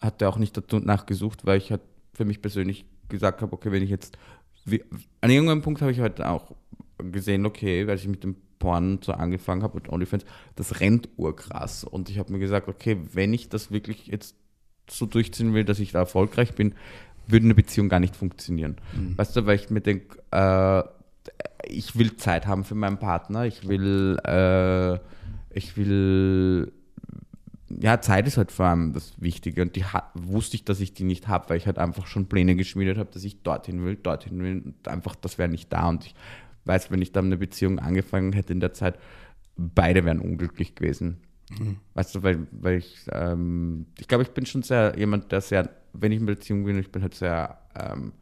Hatte auch nicht danach gesucht, weil ich halt für mich persönlich gesagt habe, okay, wenn ich jetzt... Wie, an irgendeinem Punkt habe ich halt auch gesehen, okay, weil ich mit dem Porn so angefangen habe und OnlyFans, das rennt urkrass. Und ich habe mir gesagt, okay, wenn ich das wirklich jetzt so durchziehen will, dass ich da erfolgreich bin, würde eine Beziehung gar nicht funktionieren. Mhm. Weißt du, weil ich mir denke, äh, ich will Zeit haben für meinen Partner, ich will, äh, ich will, ja, Zeit ist halt vor allem das Wichtige, und die ha- wusste ich, dass ich die nicht habe, weil ich halt einfach schon Pläne geschmiedet habe, dass ich dorthin will, dorthin will, und einfach, das wäre nicht da, und ich weiß, wenn ich da eine Beziehung angefangen hätte in der Zeit, beide wären unglücklich gewesen. Mhm. Weißt du, weil, weil ich, ähm, ich glaube, ich bin schon sehr jemand, der sehr, wenn ich in Beziehung bin, ich bin halt sehr, ähm,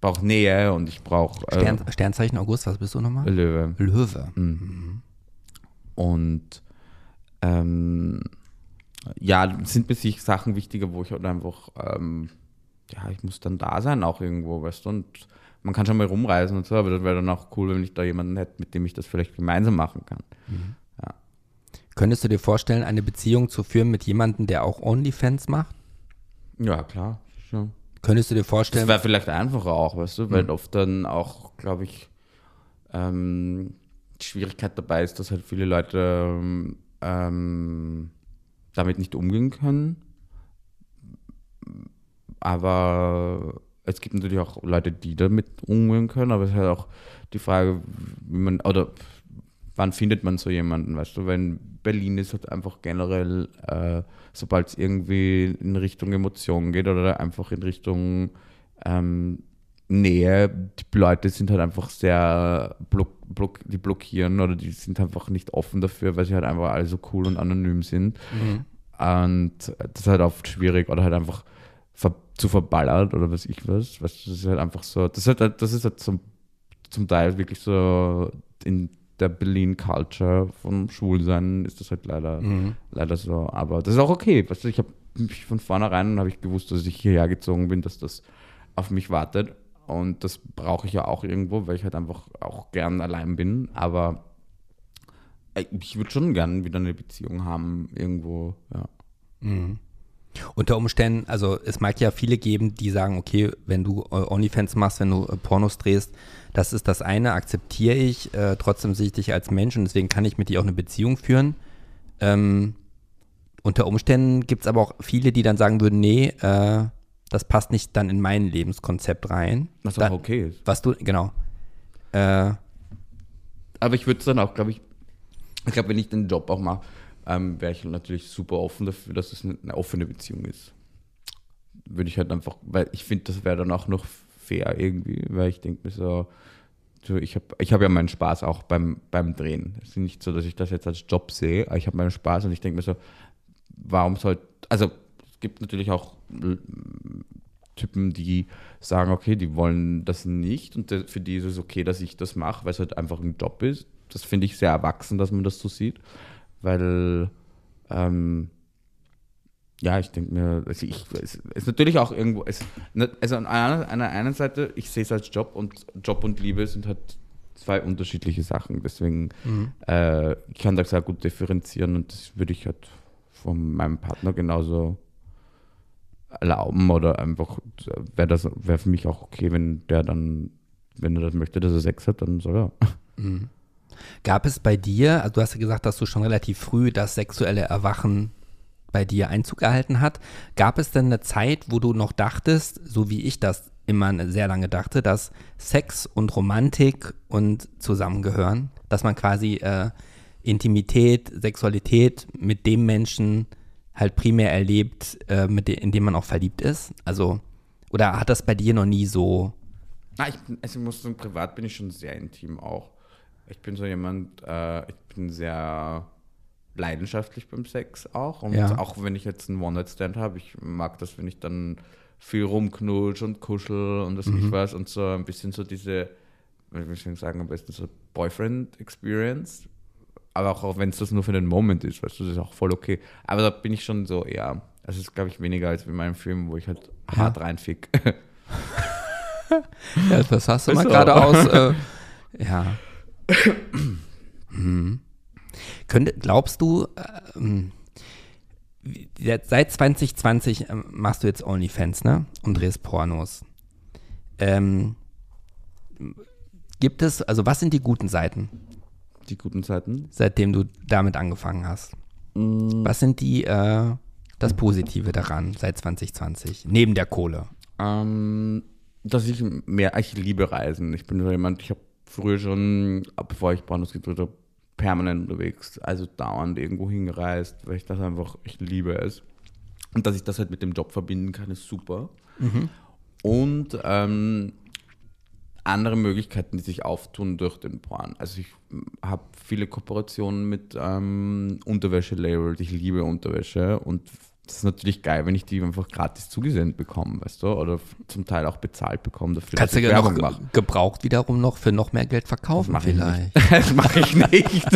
brauche Nähe und ich brauche... Äh, Stern, Sternzeichen August, was bist du nochmal? Löwe. Löwe. Mhm. Mhm. Und ähm, ja, sind mir sich Sachen wichtiger, wo ich halt einfach, ähm, ja, ich muss dann da sein auch irgendwo, weißt du, und man kann schon mal rumreisen und so, aber das wäre dann auch cool, wenn ich da jemanden hätte, mit dem ich das vielleicht gemeinsam machen kann. Mhm. Ja. Könntest du dir vorstellen, eine Beziehung zu führen mit jemandem, der auch Onlyfans macht? Ja, klar, schon. Könntest du dir vorstellen? Das wäre vielleicht einfacher auch, weißt du, weil mhm. oft dann auch, glaube ich, ähm, die Schwierigkeit dabei ist, dass halt viele Leute ähm, damit nicht umgehen können. Aber es gibt natürlich auch Leute, die damit umgehen können, aber es ist halt auch die Frage, wie man, oder wann findet man so jemanden, weißt du, weil in Berlin ist halt einfach generell, äh, sobald es irgendwie in Richtung Emotionen geht oder einfach in Richtung ähm, Nähe, die Leute sind halt einfach sehr, block, block, die blockieren oder die sind einfach nicht offen dafür, weil sie halt einfach alle so cool und anonym sind. Mhm. Und das ist halt oft schwierig oder halt einfach ver- zu verballert oder was ich weiß, weißt du, das ist halt einfach so, das ist halt, das ist halt zum, zum Teil wirklich so in der Berlin-Culture vom Schwulsein ist das halt leider, mhm. leider so. Aber das ist auch okay. Weißt du, ich habe mich von vornherein habe ich gewusst, dass ich hierher gezogen bin, dass das auf mich wartet. Und das brauche ich ja auch irgendwo, weil ich halt einfach auch gern allein bin. Aber ich würde schon gern wieder eine Beziehung haben irgendwo, ja. Mhm. Unter Umständen, also es mag ja viele geben, die sagen, okay, wenn du Onlyfans machst, wenn du Pornos drehst, das ist das eine, akzeptiere ich, äh, trotzdem sehe ich dich als Mensch und deswegen kann ich mit dir auch eine Beziehung führen. Ähm, unter Umständen gibt es aber auch viele, die dann sagen würden, nee, äh, das passt nicht dann in mein Lebenskonzept rein. Was dann, auch okay ist. Was du, genau. Äh, aber ich würde es dann auch, glaube ich, ich glaube, wenn ich den Job auch mache, Ähm, wäre ich natürlich super offen dafür, dass es eine offene Beziehung ist. Würde ich halt einfach, weil ich finde, das wäre dann auch noch fair irgendwie, weil ich denke mir so, so ich habe ich hab ja meinen Spaß auch beim, beim Drehen. Es ist nicht so, dass ich das jetzt als Job sehe, aber ich habe meinen Spaß und ich denke mir so, warum soll, also es gibt natürlich auch Typen, die sagen, okay, die wollen das nicht und für die ist es okay, dass ich das mache, weil es halt einfach ein Job ist. Das finde ich sehr erwachsen, dass man das so sieht. Weil, ähm, ja, ich denke mir, also ich, es ist natürlich auch irgendwo, es, also an einer, an der einen Seite, ich sehe es als Job und Job und Liebe sind halt zwei unterschiedliche Sachen, deswegen mhm. äh, ich kann das sehr gut differenzieren und das würde ich halt von meinem Partner genauso erlauben oder einfach, wäre das wäre für mich auch okay, wenn der dann, wenn er das möchte, dass er Sex hat, dann soll er. Mhm. Gab es bei dir, also du hast ja gesagt, dass du schon relativ früh das sexuelle Erwachen bei dir Einzug erhalten hat. Gab es denn eine Zeit, wo du noch dachtest, so wie ich das immer sehr lange dachte, dass Sex und Romantik und zusammengehören? Dass man quasi äh, Intimität, Sexualität mit dem Menschen halt primär erlebt, äh, mit de- in dem man auch verliebt ist? Also, oder hat das bei dir noch nie so? Na, ich, also ich muss sagen, privat bin ich schon sehr intim auch. Ich bin so jemand, äh, ich bin sehr leidenschaftlich beim Sex auch. Und ja. Auch wenn ich jetzt einen One-Night-Stand habe, ich mag das, wenn ich dann viel rumknutsch und kuschel und das mhm. nicht was und so ein bisschen so diese, ich will schon sagen, am besten so Boyfriend-Experience. Aber auch, auch wenn es das nur für den Moment ist, weißt du, das ist auch voll okay. Aber da bin ich schon so, ja, das ist, glaube ich, weniger als in meinem Film, wo ich halt ja. hart reinfick. Ja, das hast du mal geradeaus. Äh, ja. hm. Könnte, glaubst du, äh, seit zwanzig zwanzig machst du jetzt Onlyfans, ne? Und drehst Pornos. Ähm, gibt es, also was sind die guten Seiten? Die guten Seiten? Seitdem du damit angefangen hast. Mm. Was sind die, äh, das Positive daran seit zwanzig zwanzig? Neben der Kohle. Ähm, dass ich mehr, ich liebe Reisen. Ich bin so jemand, ich habe früher schon, bevor ich Pornos gedreht habe, permanent unterwegs, also dauernd irgendwo hingereist, weil ich das einfach, ich liebe es. Und dass ich das halt mit dem Job verbinden kann, ist super. Mhm. Und ähm, andere Möglichkeiten, die sich auftun durch den Porn. Also ich habe viele Kooperationen mit ähm, Unterwäsche-Labels. Ich liebe Unterwäsche und das ist natürlich geil, wenn ich die einfach gratis zugesendet bekomme, weißt du, oder zum Teil auch bezahlt bekomme dafür. Kannst du ja noch machen. Gebraucht wiederum noch für noch mehr Geld verkaufen das vielleicht. Das mache ich nicht.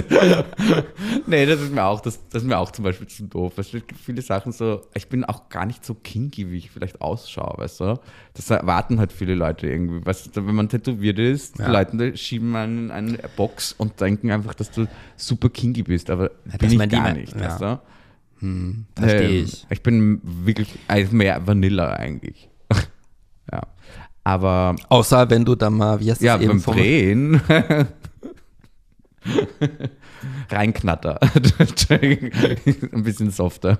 Nee, das ist mir auch, das, das ist mir auch zum Beispiel zu doof. Es gibt viele Sachen so, ich bin auch gar nicht so kinky, wie ich vielleicht ausschaue, weißt du. Das erwarten halt viele Leute irgendwie, weißt du, wenn man tätowiert ist, ja. Die Leute schieben einen in eine Box und denken einfach, dass du super kinky bist, aber ja, bin ich gar nicht, ja. Weißt du. Hm, verstehe ich. Ich bin wirklich mehr Vanilla eigentlich. Ja. Aber. Außer wenn du dann mal, wie heißt das ja, eben vom Drehen. Reinknatter. Ein bisschen softer.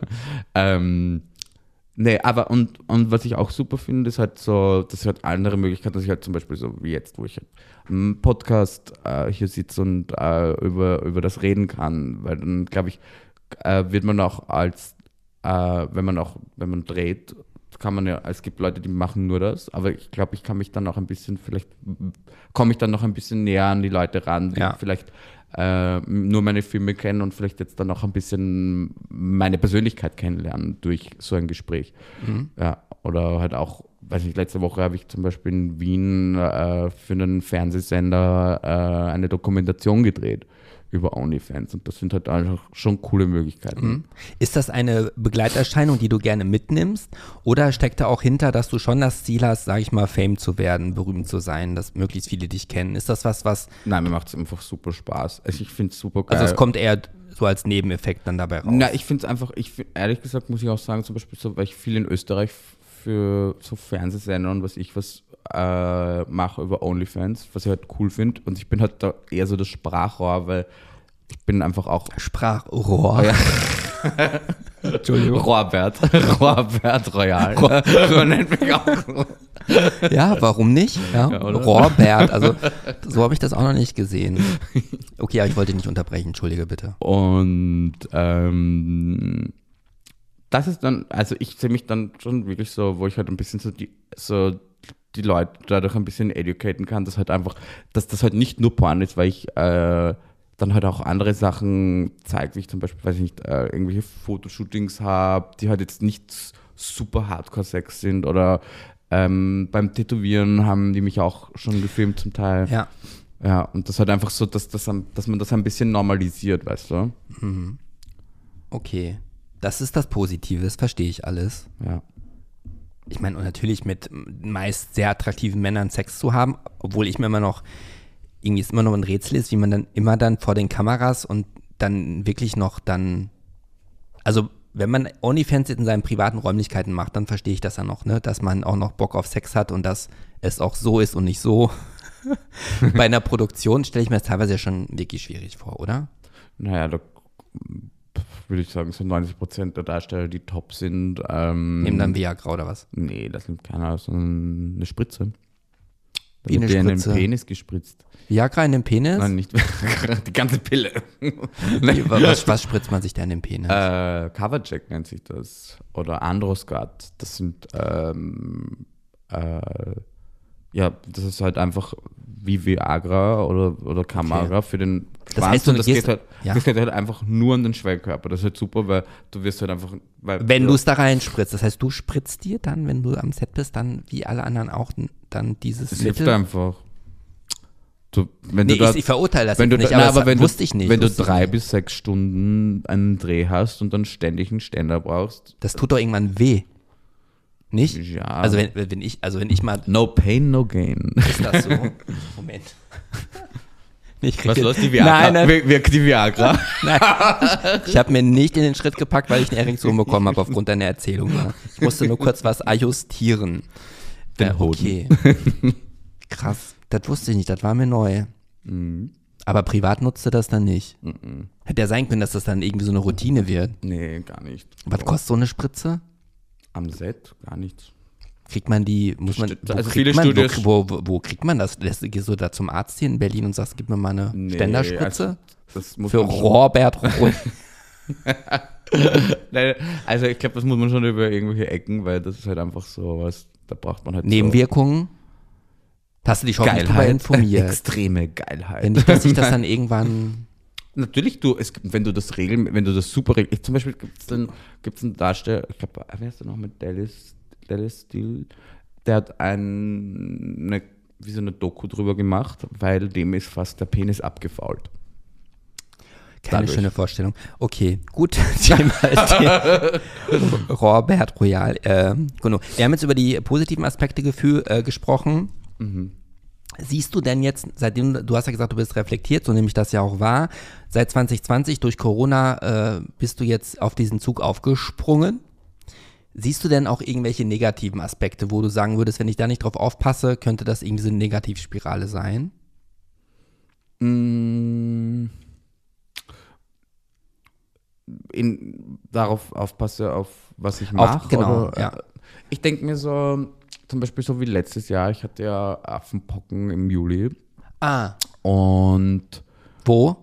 Ähm, nee, aber und, und was ich auch super finde, ist halt so, das hat andere Möglichkeiten, dass ich halt zum Beispiel so wie jetzt, wo ich halt einen Podcast äh, hier sitze und äh, über, über das reden kann, weil dann glaube ich, wird man auch als, äh, wenn man auch, wenn man dreht, kann man ja, es gibt Leute, die machen nur das, aber ich glaube, ich kann mich dann auch ein bisschen, vielleicht komme ich dann noch ein bisschen näher an die Leute ran, die ja. vielleicht äh, nur meine Filme kennen und vielleicht jetzt dann auch ein bisschen meine Persönlichkeit kennenlernen durch so ein Gespräch. Mhm. Ja, oder halt auch, weiß nicht, letzte Woche habe ich zum Beispiel in Wien äh, für einen Fernsehsender äh, eine Dokumentation gedreht über OnlyFans und das sind halt einfach schon coole Möglichkeiten. Ist das eine Begleiterscheinung, die du gerne mitnimmst oder steckt da auch hinter, dass du schon das Ziel hast, sag ich mal, Fame zu werden, berühmt zu sein, dass möglichst viele dich kennen? Ist das was, was... Nein, mir macht es einfach super Spaß. Also ich finde es super geil. Also es kommt eher so als Nebeneffekt dann dabei raus? Na, ich finde es einfach, ich find, ehrlich gesagt muss ich auch sagen, zum Beispiel so, weil ich viel in Österreich für so Fernsehsender und was ich was äh, mache über OnlyFans, was ich halt cool finde. Und ich bin halt da eher so das Sprachrohr, weil ich bin einfach auch... Sprachrohr? Ja. Entschuldigung. Robert. Robert Royal. Man nennt mich auch so. Ja, warum nicht? Ja. Ja, Robert, also so habe ich das auch noch nicht gesehen. Okay, aber ich wollte dich nicht unterbrechen, entschuldige bitte. Und ähm... das ist dann, also ich sehe mich dann schon wirklich so, wo ich halt ein bisschen so die, so die Leute dadurch ein bisschen educaten kann, dass halt einfach, dass das halt nicht nur Porn ist, weil ich äh, dann halt auch andere Sachen zeige, wie ich zum Beispiel, weiß ich nicht, äh, irgendwelche Fotoshootings habe, die halt jetzt nicht super Hardcore-Sex sind oder ähm, beim Tätowieren haben die mich auch schon gefilmt zum Teil. Ja. Ja, und das halt einfach so, dass, dass, dass man das ein bisschen normalisiert, weißt du? Mhm. Okay. Das ist das Positive, das verstehe ich alles. Ja. Ich meine, und natürlich mit meist sehr attraktiven Männern Sex zu haben, obwohl ich mir immer noch, irgendwie ist immer noch ein Rätsel ist, wie man dann immer dann vor den Kameras und dann wirklich noch dann, also wenn man OnlyFans in seinen privaten Räumlichkeiten macht, dann verstehe ich das ja noch, ne? Dass man auch noch Bock auf Sex hat und dass es auch so ist und nicht so. Bei einer Produktion stelle ich mir das teilweise ja schon wirklich schwierig vor, oder? Naja, da würde ich sagen, so neunzig Prozent der Darsteller, die top sind. Ähm, Nehmen dann Viagra oder was? Nee, das nimmt keiner, sondern eine Spritze. Wie eine Spritze? In den Penis gespritzt. Viagra in den Penis? Nein, nicht Viagra, die ganze Pille. was, was spritzt man sich denn in den Penis? Äh, Coverjack nennt sich das. Oder Androsgat. Das sind, ähm, äh, ja, das ist halt einfach wie Viagra oder, oder Kamara okay. für den Schwanz. Das heißt, und das geht, halt, ja. das geht halt einfach nur an den Schwellkörper. Das ist halt super, weil du wirst halt einfach... Weil wenn du es da reinspritzt, das heißt, du spritzt dir dann, wenn du am Set bist, dann wie alle anderen auch dann dieses das Mittel? Das hilft einfach. Du, wenn nee, du da, ich, ich verurteile das wenn du da, nicht, aber, na, aber das wenn wusste ich nicht. Wenn du drei nicht. bis sechs Stunden einen Dreh hast und dann ständig einen Ständer brauchst... Das tut doch irgendwann weh. Nicht? Ja. Also wenn, wenn ich, also wenn ich mal... No pain, no gain. Ist das so? Moment. Ich krieg Was ist los, die Viagra? Nein, nein. Wirkt die Viagra? Nein. Ich habe mir nicht in den Schritt gepackt, weil ich eine Erektion bekommen habe aufgrund deiner Erzählung. Ich musste nur kurz was ajustieren. Den äh, okay. Hoden. Krass. Das wusste ich nicht, das war mir neu. Mhm. Aber privat nutzte das dann nicht. Mhm. Hätte ja sein können, dass das dann irgendwie so eine Routine wird. Nee, gar nicht. Was kostet so eine Spritze? Am Set? Gar nichts. Kriegt man die, muss man, wo, also kriegt, viele man, Studios wo, wo, wo kriegt man das? Gehst du da zum Arzt hier in Berlin und sagst, gib mir mal eine nee, Ständerspritze? Also für Robert Royal. Nein, also ich glaube, das muss man schon über irgendwelche Ecken, weil das ist halt einfach so was, da braucht man halt Nebenwirkungen? So. Hast du dich schon darüber informiert? Extreme Geilheit. Wenn nicht, dass ich das dann irgendwann... Natürlich, du, es, wenn du das regeln, wenn du das super regelst, zum Beispiel gibt es dann, gibt's einen Darsteller, ich glaube, wer ist da noch mit Dallas, Dallas Steele, der hat ein, eine, wie so eine Doku drüber gemacht, weil dem ist fast der Penis abgefault. Keine Dadurch. schöne Vorstellung. Okay, gut. Thema Robert Royal. Äh, genau. Wir haben jetzt über die positiven Aspekte gefühl, äh, gesprochen. Mhm. Siehst du denn jetzt, seitdem, du hast ja gesagt, du bist reflektiert, so nehme ich das ja auch wahr, seit zwanzig zwanzig durch Corona äh, bist du jetzt auf diesen Zug aufgesprungen. Siehst du denn auch irgendwelche negativen Aspekte, wo du sagen würdest, wenn ich da nicht drauf aufpasse, könnte das irgendwie so eine Negativspirale sein? Mmh. In, darauf aufpasse, auf was ich mache. Genau, oder, ja. Ich denke mir so, zum Beispiel so wie letztes Jahr, ich hatte ja Affenpocken im Juli. Ah. Und wo?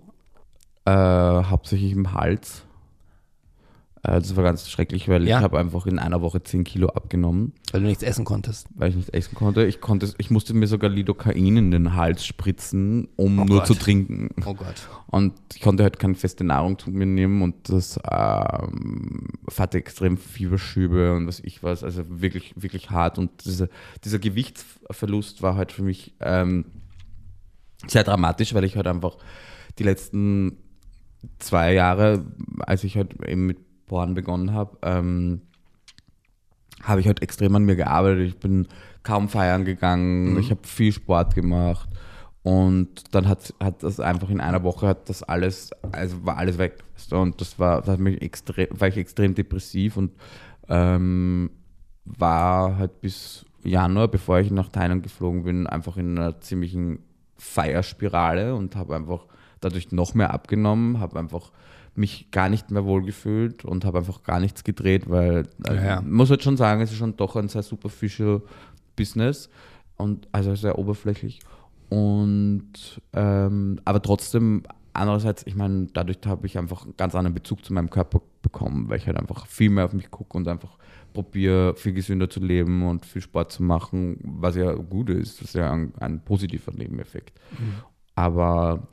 Äh, hauptsächlich im Hals. Äh, das war ganz schrecklich, weil ja. ich habe einfach in einer Woche zehn Kilo abgenommen. Weil du nichts essen konntest. Weil ich nichts essen konnte. Ich, konnte, ich musste mir sogar Lidocain in den Hals spritzen, um oh nur Gott. zu trinken. Oh Gott. Und ich konnte halt keine feste Nahrung zu mir nehmen und das ähm, hatte extrem Fieberschübe und was ich weiß, also wirklich, wirklich hart. Und diese, dieser Gewichtsverlust war halt für mich ähm, sehr dramatisch, weil ich halt einfach die letzten zwei Jahre, als ich halt eben mit Porn begonnen habe, ähm, habe ich halt extrem an mir gearbeitet. Ich bin kaum feiern gegangen, mhm. ich habe viel Sport gemacht und dann hat, hat das einfach in einer Woche hat das alles, also war alles weg. Und das war, das hat mich extrem, war ich extrem depressiv und ähm, war halt bis Januar, bevor ich nach Thailand geflogen bin, einfach in einer ziemlichen Feierspirale und habe einfach dadurch noch mehr abgenommen, habe einfach mich gar nicht mehr wohlgefühlt und habe einfach gar nichts gedreht, weil ich also, ja, ja. muss halt schon sagen, es ist schon doch ein sehr superficial Business und also sehr oberflächlich. Und ähm, aber trotzdem, andererseits, ich meine, dadurch habe ich einfach einen ganz anderen Bezug zu meinem Körper bekommen, weil ich halt einfach viel mehr auf mich gucke und einfach probiere, viel gesünder zu leben und viel Sport zu machen, was ja gut ist, das ist ja ein, ein positiver Nebeneffekt. Mhm. Aber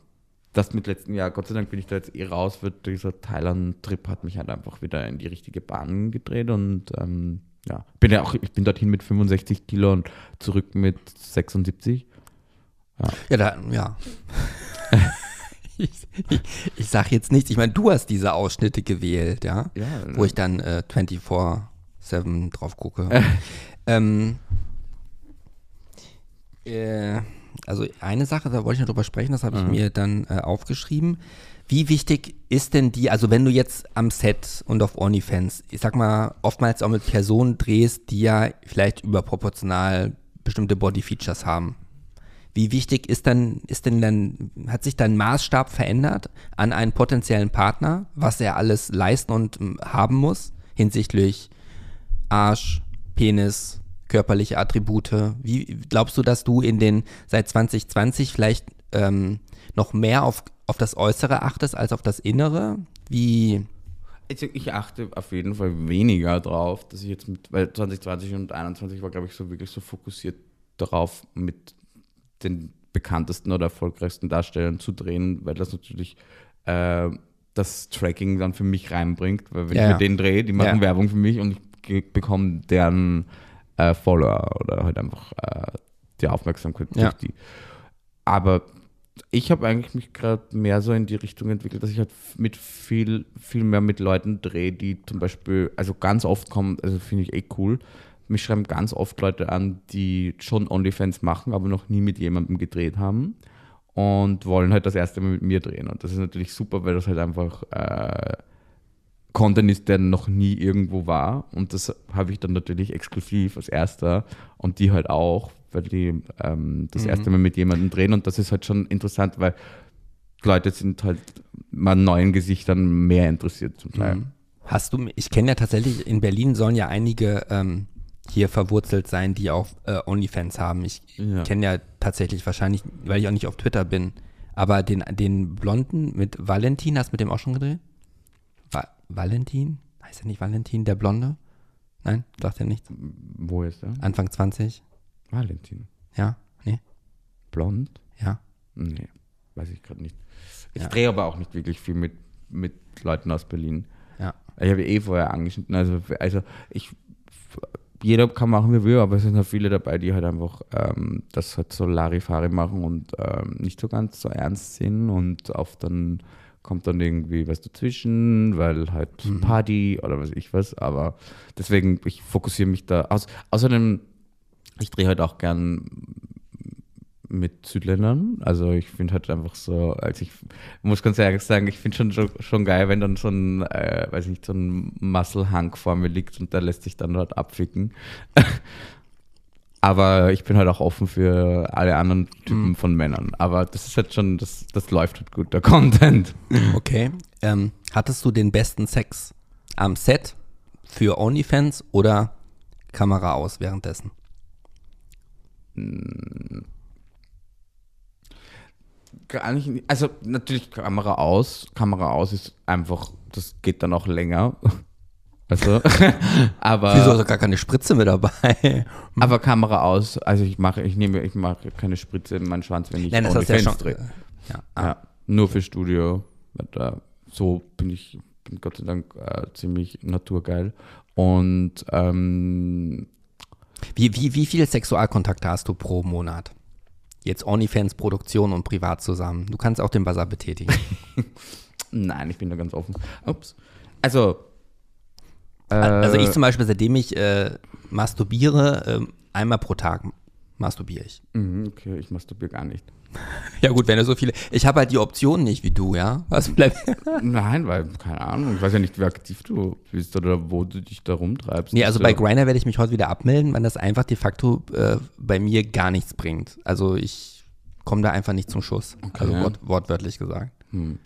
das mit letzten Jahr, Gott sei Dank bin ich da jetzt eh raus, wird dieser Thailand-Trip hat mich halt einfach wieder in die richtige Bahn gedreht und ähm, ja, bin ja auch, ich bin dorthin mit fünfundsechzig Kilo und zurück mit sechsundsiebzig. Ja, ja, da, ja. ich, ich, ich sag jetzt nichts, ich meine, du hast diese Ausschnitte gewählt, ja, ja wo ne. ich dann äh, vierundzwanzig sieben drauf gucke. ähm, äh, Also eine Sache, da wollte ich noch drüber sprechen, das habe ich mhm. mir dann äh, aufgeschrieben. Wie wichtig ist denn die, also wenn du jetzt am Set und auf OnlyFans, ich sag mal, oftmals auch mit Personen drehst, die ja vielleicht überproportional bestimmte Body-Features haben. Wie wichtig ist dann, ist denn dann, hat sich dein Maßstab verändert an einen potenziellen Partner, was er alles leisten und haben muss hinsichtlich Arsch, Penis, körperliche Attribute? Wie glaubst du, dass du in den seit zwanzig zwanzig vielleicht ähm, noch mehr auf, auf das Äußere achtest als auf das Innere? Wie? Also ich achte auf jeden Fall weniger drauf, dass ich jetzt mit, weil zwanzig zwanzig und einundzwanzig war, glaube ich, so wirklich so fokussiert darauf, mit den bekanntesten oder erfolgreichsten Darstellern zu drehen, weil das natürlich äh, das Tracking dann für mich reinbringt, weil wenn ja, ich mit denen drehe, die machen ja. Werbung für mich und ich bekomme deren Äh, Follower oder halt einfach äh, die Aufmerksamkeit durch ja. die. Aber ich habe eigentlich mich gerade mehr so in die Richtung entwickelt, dass ich halt mit viel, viel mehr mit Leuten drehe, die zum Beispiel, also ganz oft kommen, also finde ich eh cool, mich schreiben ganz oft Leute an, die schon OnlyFans machen, aber noch nie mit jemandem gedreht haben und wollen halt das erste Mal mit mir drehen. Und das ist natürlich super, weil das halt einfach äh, Content ist, der noch nie irgendwo war, und das habe ich dann natürlich exklusiv als erster und die halt auch, weil die ähm, das mhm. erste Mal mit jemandem drehen, und das ist halt schon interessant, weil Leute sind halt mal neuen Gesichtern mehr interessiert zum Teil. Hast du, ich kenne ja tatsächlich, in Berlin sollen ja einige ähm, hier verwurzelt sein, die auch äh, OnlyFans haben. Ich ja. kenne ja tatsächlich wahrscheinlich, weil ich auch nicht auf Twitter bin, aber den, den Blonden mit Valentin, hast du mit dem auch schon gedreht? Va- Valentin? Heißt er nicht Valentin, der Blonde? Nein, sagt er nichts. Wo ist er? Anfang zwanzig. Valentin? Ja, nee. Blond? Ja. Nee, weiß ich gerade nicht. Ich ja. drehe aber auch nicht wirklich viel mit, mit Leuten aus Berlin. Ja. Ich habe eh vorher angeschnitten, also, also ich... Jeder kann machen, wie will, aber es sind halt viele dabei, die halt einfach ähm, das halt so Larifari machen und ähm, nicht so ganz so ernst sind und oft dann kommt dann irgendwie was dazwischen, weil halt mhm. Party oder weiß ich was, aber deswegen, ich fokussiere mich da aus. Außerdem, ich drehe halt auch gern mit Südländern, also ich finde halt einfach so, also ich muss ganz ehrlich sagen, ich finde schon, schon schon geil, wenn dann so ein, äh, weiß nicht, so ein Muscle-Hunk vor mir liegt und da lässt sich dann halt abficken. Aber ich bin halt auch offen für alle anderen Typen mhm. von Männern, aber das ist halt schon, das, das läuft halt gut, der Content. Okay, ähm, hattest du den besten Sex am Set für OnlyFans oder Kamera aus währenddessen? Hm. Gar nicht, also natürlich Kamera aus. Kamera aus ist einfach, das geht dann auch länger. Also, aber. Wieso hast du gar keine Spritze mit dabei? Aber Kamera aus, also ich mache, ich nehme, ich mache keine Spritze in meinen Schwanz, wenn ich OnlyFans drehe. Ja, ja, ja, nur für Studio. So bin ich, bin Gott sei Dank äh, ziemlich naturgeil. Und ähm, wie, wie, wie viele Sexualkontakte hast du pro Monat? Jetzt OnlyFans, Produktion und privat zusammen. Du kannst auch den Bazar betätigen. Nein, ich bin da ganz offen. Ups. Also. Äh, also ich zum Beispiel, seitdem ich äh, masturbiere, äh, einmal pro Tag masturbiere ich. Okay, ich masturbiere gar nicht. Ja gut, wenn du so viele... Ich habe halt die Option nicht wie du, ja? Was bleibt? Nein, weil, keine Ahnung, ich weiß ja nicht, wie aktiv du bist oder wo du dich da rumtreibst. Nee, also bei Grindr werde ich mich heute wieder abmelden, weil das einfach de facto äh, bei mir gar nichts bringt. Also ich komme da einfach nicht zum Schuss. Okay. Also wort, wortwörtlich gesagt. Hm.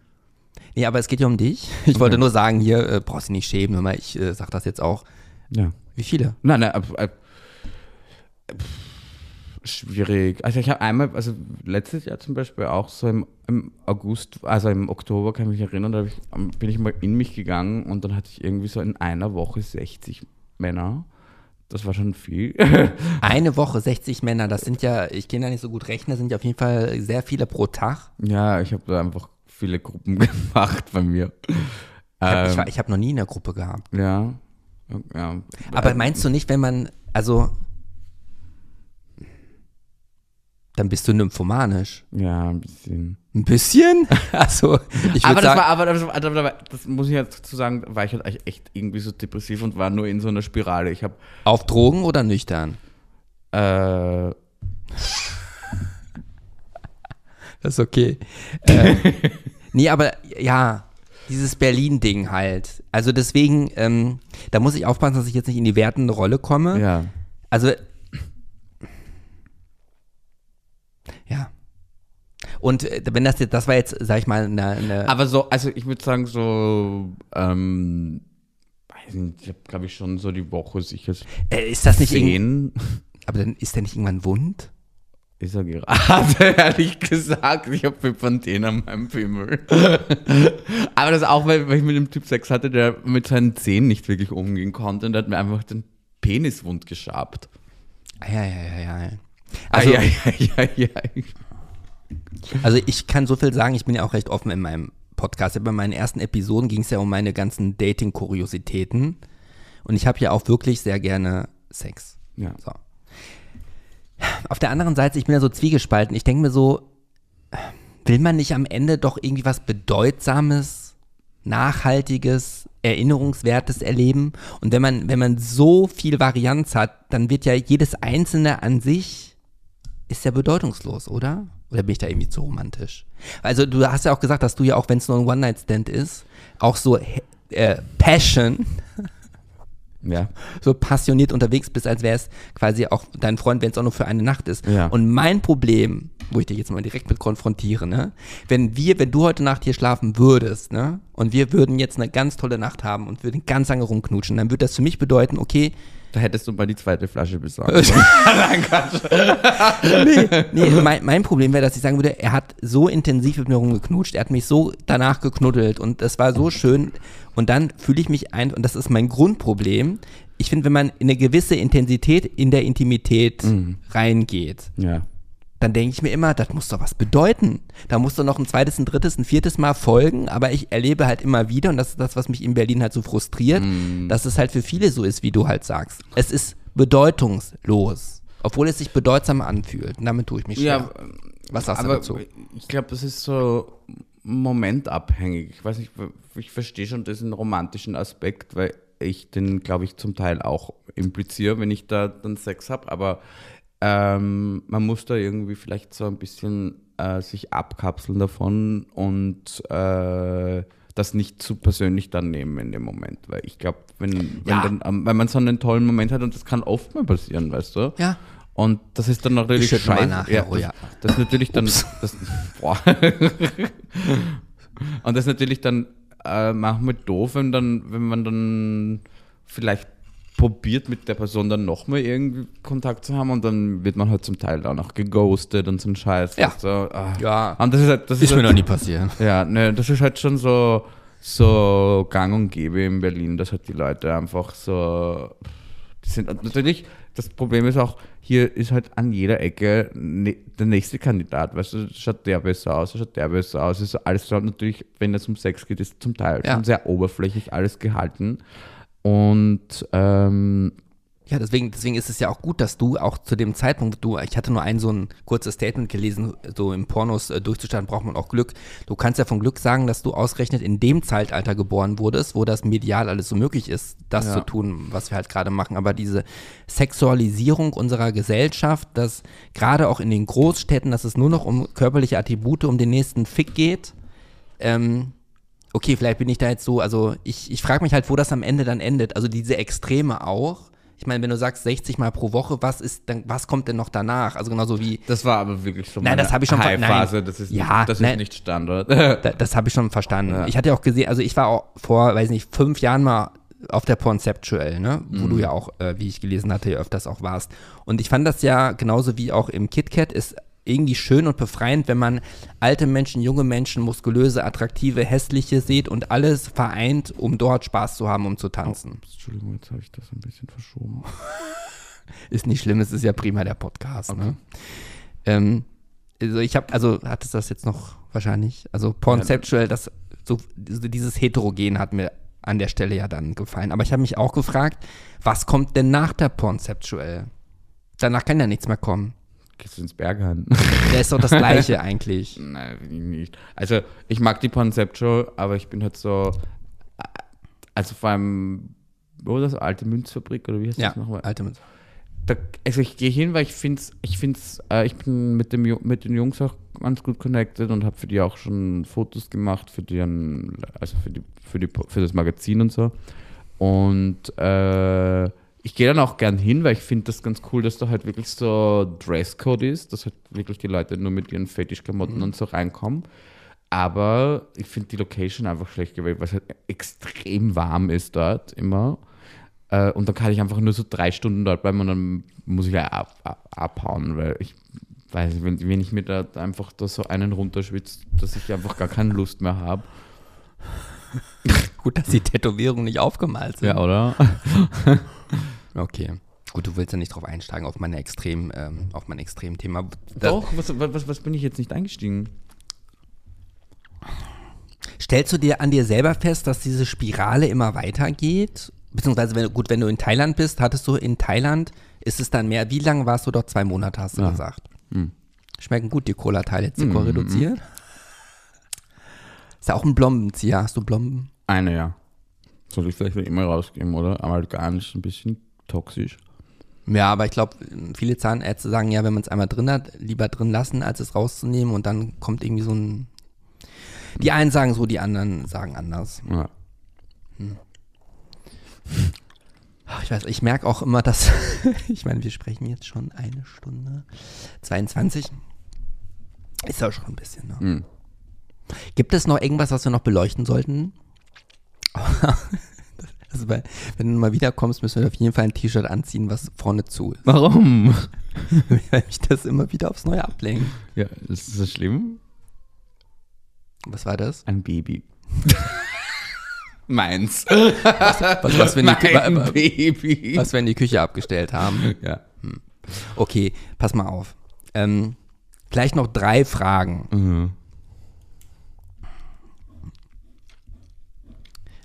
Nee, aber es geht ja um dich. Ich okay. wollte nur sagen, hier, äh, brauchst du nicht schämen, immer. Ich äh, sag das jetzt auch. Ja. Wie viele? Nein, nein, ab, ab, ab. Schwierig. Also ich habe einmal, also letztes Jahr zum Beispiel auch so im, im August, also im Oktober, kann ich mich erinnern, da hab ich, bin ich mal in mich gegangen und dann hatte ich irgendwie so in einer Woche sechzig Männer. Das war schon viel. Eine Woche sechzig Männer, das sind ja, ich kann ja nicht so gut rechnen, das sind ja auf jeden Fall sehr viele pro Tag. Ja, ich habe da einfach viele Gruppen gemacht bei mir. Ich habe ähm, hab noch nie eine Gruppe gehabt. Ja. ja. Aber meinst du nicht, wenn man, also... Dann bist du nymphomanisch. Ja, ein bisschen. Ein bisschen? Also, ich aber, das sagen, war, aber, das, aber das muss ich jetzt dazu sagen, war ich halt echt irgendwie so depressiv und war nur in so einer Spirale. Ich hab, auf Drogen oder nüchtern? Äh. Das ist okay. äh, nee, aber ja, dieses Berlin-Ding halt. Also deswegen, ähm, da muss ich aufpassen, dass ich jetzt nicht in die wertende Rolle komme. Ja. Also, ja. Und wenn das jetzt, das war jetzt, sag ich mal, eine... eine aber so, also ich würde sagen so, ähm, weiß nicht, ich habe, glaube ich, schon so die Woche sicher äh, ist das nicht irgend- aber dann ist der nicht irgendwann wund? Ist er gerade, ehrlich gesagt. Ich habe Pipanten an meinem Pimmel. Aber das auch, weil, weil ich mit dem Typ Sex hatte, der mit seinen Zähnen nicht wirklich umgehen konnte und der hat mir einfach den Penis wund geschabt. Ah, ja, ja, ja, ja, ja. Also, ah, ja, ja, ja, ja. Also ich kann so viel sagen, ich bin ja auch recht offen in meinem Podcast. Bei meinen ersten Episoden ging es ja um meine ganzen Dating-Kuriositäten und ich habe ja auch wirklich sehr gerne Sex. Ja. So. Auf der anderen Seite, ich bin ja so zwiegespalten. Ich denke mir so, will man nicht am Ende doch irgendwie was Bedeutsames, Nachhaltiges, Erinnerungswertes erleben? Und wenn man, wenn man so viel Varianz hat, dann wird ja jedes Einzelne an sich, ist ja bedeutungslos, oder? Oder bin ich da irgendwie zu romantisch? Also du hast ja auch gesagt, dass du ja auch, wenn es nur ein One-Night-Stand ist, auch so äh, Passion, ja, so passioniert unterwegs bist, als wäre es quasi auch dein Freund, wenn es auch nur für eine Nacht ist. Ja. Und mein Problem, wo ich dich jetzt mal direkt mit konfrontiere, ne? Wenn wir, wenn du heute Nacht hier schlafen würdest, ne? Und wir würden jetzt eine ganz tolle Nacht haben und würden ganz lange rumknutschen, dann würde das für mich bedeuten, okay, Da hättest du mal die zweite Flasche besorgt. nee, nee, mein, mein Problem wäre, dass ich sagen würde, er hat so intensiv mit mir rumgeknutscht, er hat mich so danach geknuddelt und das war so schön. Und dann fühle ich mich ein, und das ist mein Grundproblem, ich finde, wenn man in eine gewisse Intensität in der Intimität mhm. reingeht, ja. dann denke ich mir immer, das muss doch was bedeuten. Da muss doch noch ein zweites, ein drittes, ein viertes Mal folgen, aber ich erlebe halt immer wieder, und das ist das, was mich in Berlin halt so frustriert, mm. dass es halt für viele so ist, wie du halt sagst. Es ist bedeutungslos, obwohl es sich bedeutsam anfühlt. Und damit tue ich mich schwer. Ja, was sagst aber du dazu? Ich glaube, das ist so momentabhängig. Ich weiß nicht, ich verstehe schon diesen romantischen Aspekt, weil ich den, glaube ich, zum Teil auch impliziere, wenn ich da dann Sex habe, aber Ähm, man muss da irgendwie vielleicht so ein bisschen äh, sich abkapseln davon und äh, das nicht zu persönlich dann nehmen in dem Moment, weil ich glaube, wenn, wenn, ja. dann, ähm, wenn man so einen tollen Moment hat, und das kann oft mal passieren, weißt du? Ja. Und das ist dann natürlich scheiße. Nach, ja, das, das ist natürlich dann das, boah. Und das ist natürlich dann äh, manchmal doof, wenn, dann, wenn man dann vielleicht probiert, mit der Person dann nochmal irgendwie Kontakt zu haben, und dann wird man halt zum Teil auch noch geghostet und so ein Scheiß. Ja. So, ja. Und das ist halt, das ist, ist halt, mir noch nie passiert. Ja, ne, das ist halt schon so, so gang und gäbe in Berlin, dass halt die Leute einfach so, die sind natürlich, das Problem ist auch, hier ist halt an jeder Ecke ne, der nächste Kandidat, weißt du, schaut der besser aus, schaut der besser aus, ist alles so, natürlich, wenn es um Sex geht, ist zum Teil ja. schon sehr oberflächlich alles gehalten. Und ähm, ja, deswegen, deswegen ist es ja auch gut, dass du auch zu dem Zeitpunkt, du, ich hatte nur ein so ein kurzes Statement gelesen, so im Pornos äh, durchzustarten braucht man auch Glück. Du kannst ja von Glück sagen, dass du ausgerechnet in dem Zeitalter geboren wurdest, wo das medial alles so möglich ist, das ja. zu tun, was wir halt gerade machen. Aber diese Sexualisierung unserer Gesellschaft, dass gerade auch in den Großstädten, dass es nur noch um körperliche Attribute, um den nächsten Fick geht, ähm, okay, vielleicht bin ich da jetzt so, also ich, ich frage mich halt, wo das am Ende dann endet. Also diese Extreme auch. Ich meine, wenn du sagst sechzig Mal pro Woche, was ist dann, was kommt denn noch danach? Also genauso wie. Das war aber wirklich schon mal eine High-Phase, das ist, ja, das ist nein, nicht Standard. Das, das habe ich schon verstanden. Ja. Ich hatte ja auch gesehen, also ich war auch vor, weiß nicht, fünf Jahren mal auf der Pornceptual, ne? Wo mhm. du ja auch, äh, wie ich gelesen hatte, ja öfters auch warst. Und ich fand das ja genauso wie auch im KitKat ist irgendwie schön und befreiend, wenn man alte Menschen, junge Menschen, muskulöse, attraktive, hässliche sieht und alles vereint, um dort Spaß zu haben, um zu tanzen. Oh, Entschuldigung, jetzt habe ich das ein bisschen verschoben. Ist nicht schlimm, es ist ja prima der Podcast. Okay. Ne? Ähm, also ich habe, also hattest du das jetzt noch wahrscheinlich? Also Pornceptual, das so dieses Heterogen hat mir an der Stelle ja dann gefallen. Aber ich habe mich auch gefragt, was kommt denn nach der Pornceptual? Danach kann ja nichts mehr kommen. Gehst du ins Berghain? Der ist doch das Gleiche eigentlich. Nein, nicht. Also, ich mag die Pornceptual, aber ich bin halt so. Also, vor allem. Wo oh, das? Alte Münzfabrik oder wie heißt ja, das nochmal? Alte Münzfabrik. Da, also, ich gehe hin, weil ich finde es. Ich, find's, äh, ich bin mit, dem, mit den Jungs auch ganz gut connected und habe für die auch schon Fotos gemacht, für, deren, also für, die, für, die, für das Magazin und so. Und. Äh, Ich gehe dann auch gern hin, weil ich finde das ganz cool, dass da halt wirklich so Dresscode ist, dass halt wirklich die Leute nur mit ihren Fetischklamotten mhm. und so reinkommen. Aber ich finde die Location einfach schlecht gewählt, weil es halt extrem warm ist dort immer. Äh, und dann kann ich einfach nur so drei Stunden dort bleiben und dann muss ich ja ab, ab, abhauen, weil ich weiß nicht, wenn, wenn ich mir da einfach da so einen runterschwitze, dass ich einfach gar keine Lust mehr habe. Gut, dass die Tätowierungen nicht aufgemalt sind. Ja, oder? Okay. Gut, du willst ja nicht drauf einsteigen, auf meine extrem, ähm, auf mein extrem Thema. Das Doch, was, was, was bin ich jetzt nicht eingestiegen? Stellst du dir an dir selber fest, dass diese Spirale immer weitergeht? Beziehungsweise, wenn, gut, wenn du in Thailand bist, hattest du in Thailand, ist es dann mehr, wie lange warst du dort? Zwei Monate, hast du ja. gesagt. Hm. Schmecken gut, die Cola-Teile, Zucker hm, reduziert. Hm. Ist ja auch ein Blombenzieher, hast du Blomben? Eine, ja. Soll ich vielleicht nicht immer rausgeben, oder? Aber gar nicht, ein bisschen toxisch. Ja, aber ich glaube, viele Zahnärzte sagen ja, wenn man es einmal drin hat, lieber drin lassen, als es rauszunehmen. Und dann kommt irgendwie so ein... Die einen sagen so, die anderen sagen anders. Ja. Hm. Ich weiß, ich merke auch immer, dass... ich meine, wir sprechen jetzt schon eine Stunde. zweiundzwanzig. Ist ja schon ein bisschen, ne? Mhm. Gibt es noch irgendwas, was wir noch beleuchten sollten? Also bei, wenn du mal wiederkommst, müssen wir auf jeden Fall ein T-Shirt anziehen, was vorne zu ist. Warum? Weil mich das immer wieder aufs Neue ablenkt. Ja, ist das schlimm? Was war das? Ein Baby. Meins. Was, was, was, wenn die, mein Baby. Was wir in die Küche abgestellt haben. Ja. Hm. Okay, pass mal auf. Ähm, vielleicht noch drei Fragen. Mhm.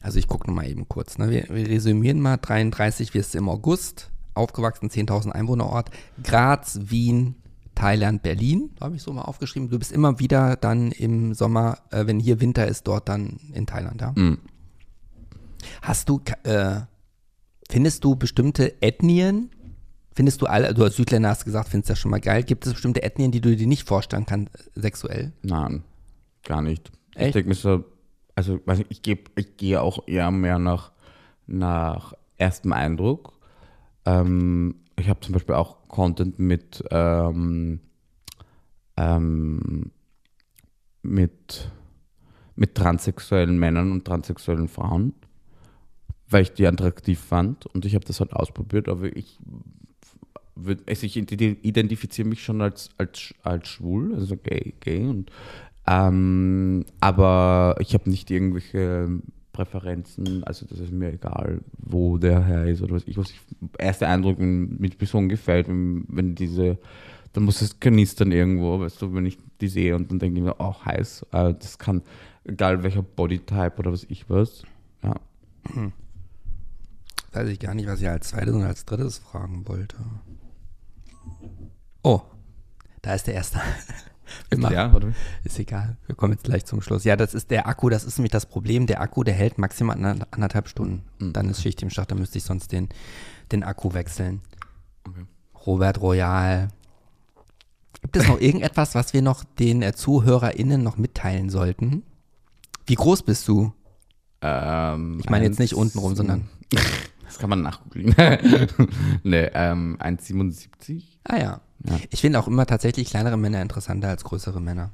Also ich gucke nochmal eben kurz. Ne? Wir, wir resümieren mal. dreiunddreißig, wir sind im August. Aufgewachsen, zehntausend Einwohnerort. Graz, Wien, Thailand, Berlin. Da habe ich so mal aufgeschrieben. Du bist immer wieder dann im Sommer, äh, wenn hier Winter ist, dort dann in Thailand. Ja? Mhm. Hast du, äh, findest du bestimmte Ethnien? Findest du alle, du als Südländer hast gesagt, findest das schon mal geil. Gibt es bestimmte Ethnien, die du dir nicht vorstellen kannst, sexuell? Nein, gar nicht. Echt? Ich denke mir so, also ich, geb, ich gehe auch eher mehr nach, nach erstem Eindruck. Ähm, ich habe zum Beispiel auch Content mit, ähm, ähm, mit, mit transsexuellen Männern und transsexuellen Frauen, weil ich die attraktiv fand und ich habe das halt ausprobiert, aber ich, also ich identifiziere mich schon als, als, als schwul, also gay, gay und ähm, aber ich habe nicht irgendwelche Präferenzen, also das ist mir egal, wo der Herr ist oder was ich, was ich, erster Eindruck, wenn mir die Person gefällt, wenn, wenn diese, dann muss es knistern irgendwo, weißt du, wenn ich die sehe und dann denke ich mir, oh heiß, also das kann, egal welcher Bodytype oder was ich weiß, ja. Hm. Weiß ich gar nicht, was ich als zweites und als drittes fragen wollte. Oh, da ist der erste. Ja, oder? Ist egal, wir kommen jetzt gleich zum Schluss. Ja, das ist der Akku, das ist nämlich das Problem. Der Akku, der hält maximal anderthalb Stunden. Mhm. Dann ist Schicht im Schacht, da müsste ich sonst den, den Akku wechseln. Okay. Robert Royal. Gibt es noch irgendetwas, was wir noch den äh, ZuhörerInnen noch mitteilen sollten? Wie groß bist du? Ähm, ich meine jetzt nicht untenrum, sondern... Das kann man nachgucken. Nee, ähm, eins Komma siebenundsiebzig. Ah ja. Ja. Ich finde auch immer tatsächlich kleinere Männer interessanter als größere Männer.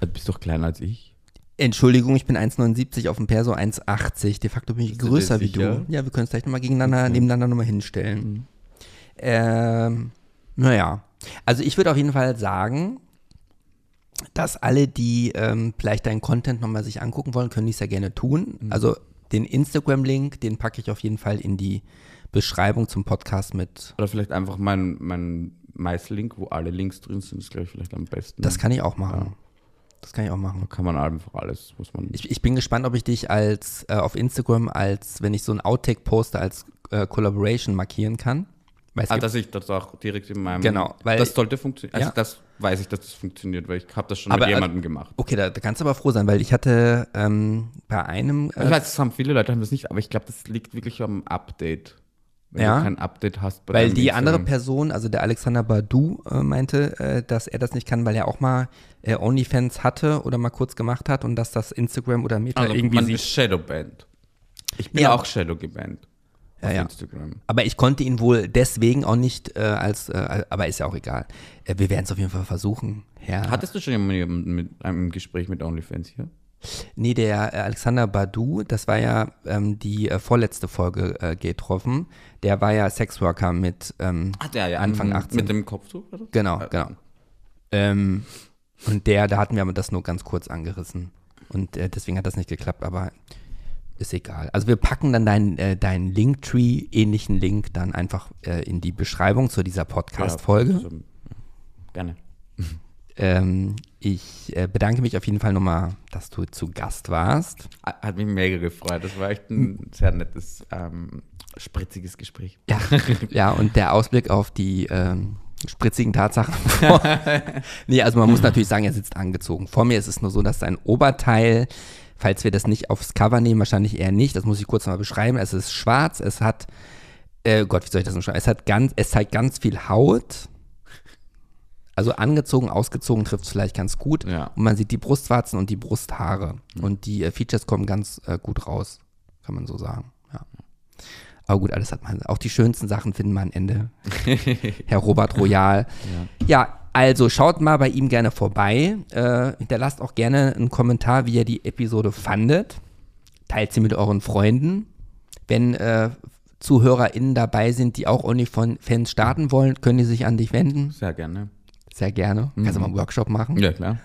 Du bist doch kleiner als ich. Entschuldigung, ich bin eins Komma neunundsiebzig auf dem Perso eins Komma achtzig. De facto bin ich bist größer wie du. Ja, wir können es gleich nochmal gegeneinander, okay. nebeneinander nochmal hinstellen. Mhm. Ähm, naja. Also ich würde auf jeden Fall sagen, dass alle, die ähm, vielleicht deinen Content nochmal sich angucken wollen, können dies ja gerne tun. Mhm. Also den Instagram-Link, den packe ich auf jeden Fall in die Beschreibung zum Podcast mit. Oder vielleicht einfach mein, mein MySlink, wo alle Links drin sind, ist, glaube ich, vielleicht am besten. Das kann ich auch machen. Ja. Das kann ich auch machen. Da kann man einfach alles, muss man... Ich, ich bin gespannt, ob ich dich als äh, auf Instagram als, wenn ich so ein Outtake poste, als äh, Collaboration markieren kann. Weil ah, dass ich das auch direkt in meinem... Genau. Weil das sollte funktionieren. Also ja. Das weiß ich, dass das funktioniert, weil ich habe das schon aber, mit jemandem äh, gemacht. Okay, da, da kannst du aber froh sein, weil ich hatte ähm, bei einem... Äh, ich weiß, das haben viele Leute, haben das nicht, aber ich glaube, das liegt wirklich am Update. Wenn ja, du kein Update hast. Bei weil die Instagram. Andere Person, also der Alexander Badou, äh, meinte, äh, dass er das nicht kann, weil er auch mal äh, OnlyFans hatte oder mal kurz gemacht hat und dass das Instagram oder Meta also, irgendwie man sieht. Ist Shadowbanned. Ich bin ja auch Shadow gebannt. Ja, auf ja. Instagram. Aber ich konnte ihn wohl deswegen auch nicht äh, als, äh, aber ist ja auch egal. Äh, wir werden es auf jeden Fall versuchen. Ja. Hattest du schon jemanden mit einem Gespräch mit OnlyFans hier? Nee, der Alexander Badou, das war ja ähm, die äh, vorletzte Folge äh, GAYTROFFEN, der war ja Sexworker mit ähm, Ach, der, ja, Anfang achtzehn. Mit dem Kopftuch? Oder? Genau, also. Genau. Ähm, und der, da hatten wir aber das nur ganz kurz angerissen. Und äh, deswegen hat das nicht geklappt, aber ist egal. Also wir packen dann deinen äh, dein Linktree, ähnlichen Link, dann einfach äh, in die Beschreibung zu dieser Podcast-Folge. Ja, also, gerne. Ähm, ich äh, bedanke mich auf jeden Fall nochmal, dass du zu Gast warst. Hat mich mega gefreut. Das war echt ein sehr nettes, ähm, spritziges Gespräch. Ja, ja, und der Ausblick auf die ähm, spritzigen Tatsachen. Nee, also man muss natürlich sagen, er sitzt angezogen. Vor mir ist es nur so, dass sein Oberteil, falls wir das nicht aufs Cover nehmen, wahrscheinlich eher nicht. Das muss ich kurz nochmal beschreiben. Es ist schwarz, es hat, äh, Gott, wie soll ich das noch schreiben? Es hat ganz, es zeigt ganz viel Haut. Also angezogen, ausgezogen trifft es vielleicht ganz gut. Ja. Und man sieht die Brustwarzen und die Brusthaare. Mhm. Und die äh, Features kommen ganz äh, gut raus, kann man so sagen. Ja. Aber gut, alles hat man. Auch die schönsten Sachen finden man am Ende. Herr Robert Royal. Ja. Ja, also schaut mal bei ihm gerne vorbei. Äh, hinterlasst auch gerne einen Kommentar, wie ihr die Episode fandet. Teilt sie mit euren Freunden. wenn äh, ZuhörerInnen dabei sind, die auch OnlyFans starten wollen, können die sich an dich wenden? Sehr gerne. Sehr gerne. Mhm. Kannst du mal einen Workshop machen? Ja, klar.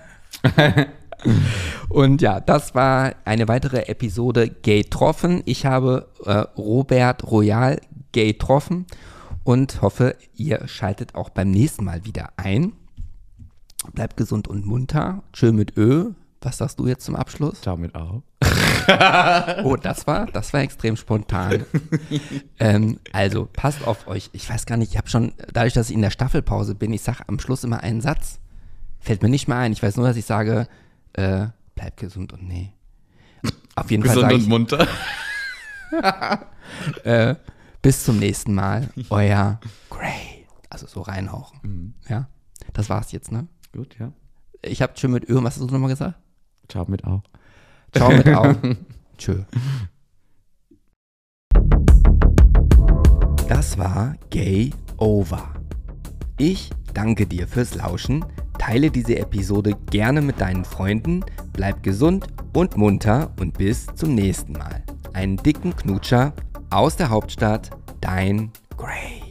Und ja, das war eine weitere Episode GAYTROFFEN. Ich habe äh, Robert Royal GAYTROFFEN und hoffe, ihr schaltet auch beim nächsten Mal wieder ein. Bleibt gesund und munter. Tschö mit Ö. Was sagst du jetzt zum Abschluss? Ciao mit Au. Oh, das war, das war extrem spontan. ähm, also, passt auf euch. Ich weiß gar nicht, ich habe schon, dadurch, dass ich in der Staffelpause bin, ich sage am Schluss immer einen Satz. Fällt mir nicht mehr ein. Ich weiß nur, dass ich sage, äh, bleib gesund und nee. Auf jeden gesund Fall sage ich, und munter. äh, bis zum nächsten Mal. Euer Grey. Also so reinhauchen. Mhm. Ja, das war's jetzt, ne? Gut, ja. Ich habe Tschö mit Ö. Was hast du nochmal gesagt? Ciao mit Au. Ciao mit Au. Tschö. Das war Gay Over. Ich danke dir fürs Lauschen. Teile diese Episode gerne mit deinen Freunden. Bleib gesund und munter und bis zum nächsten Mal. Einen dicken Knutscher aus der Hauptstadt, dein Grey.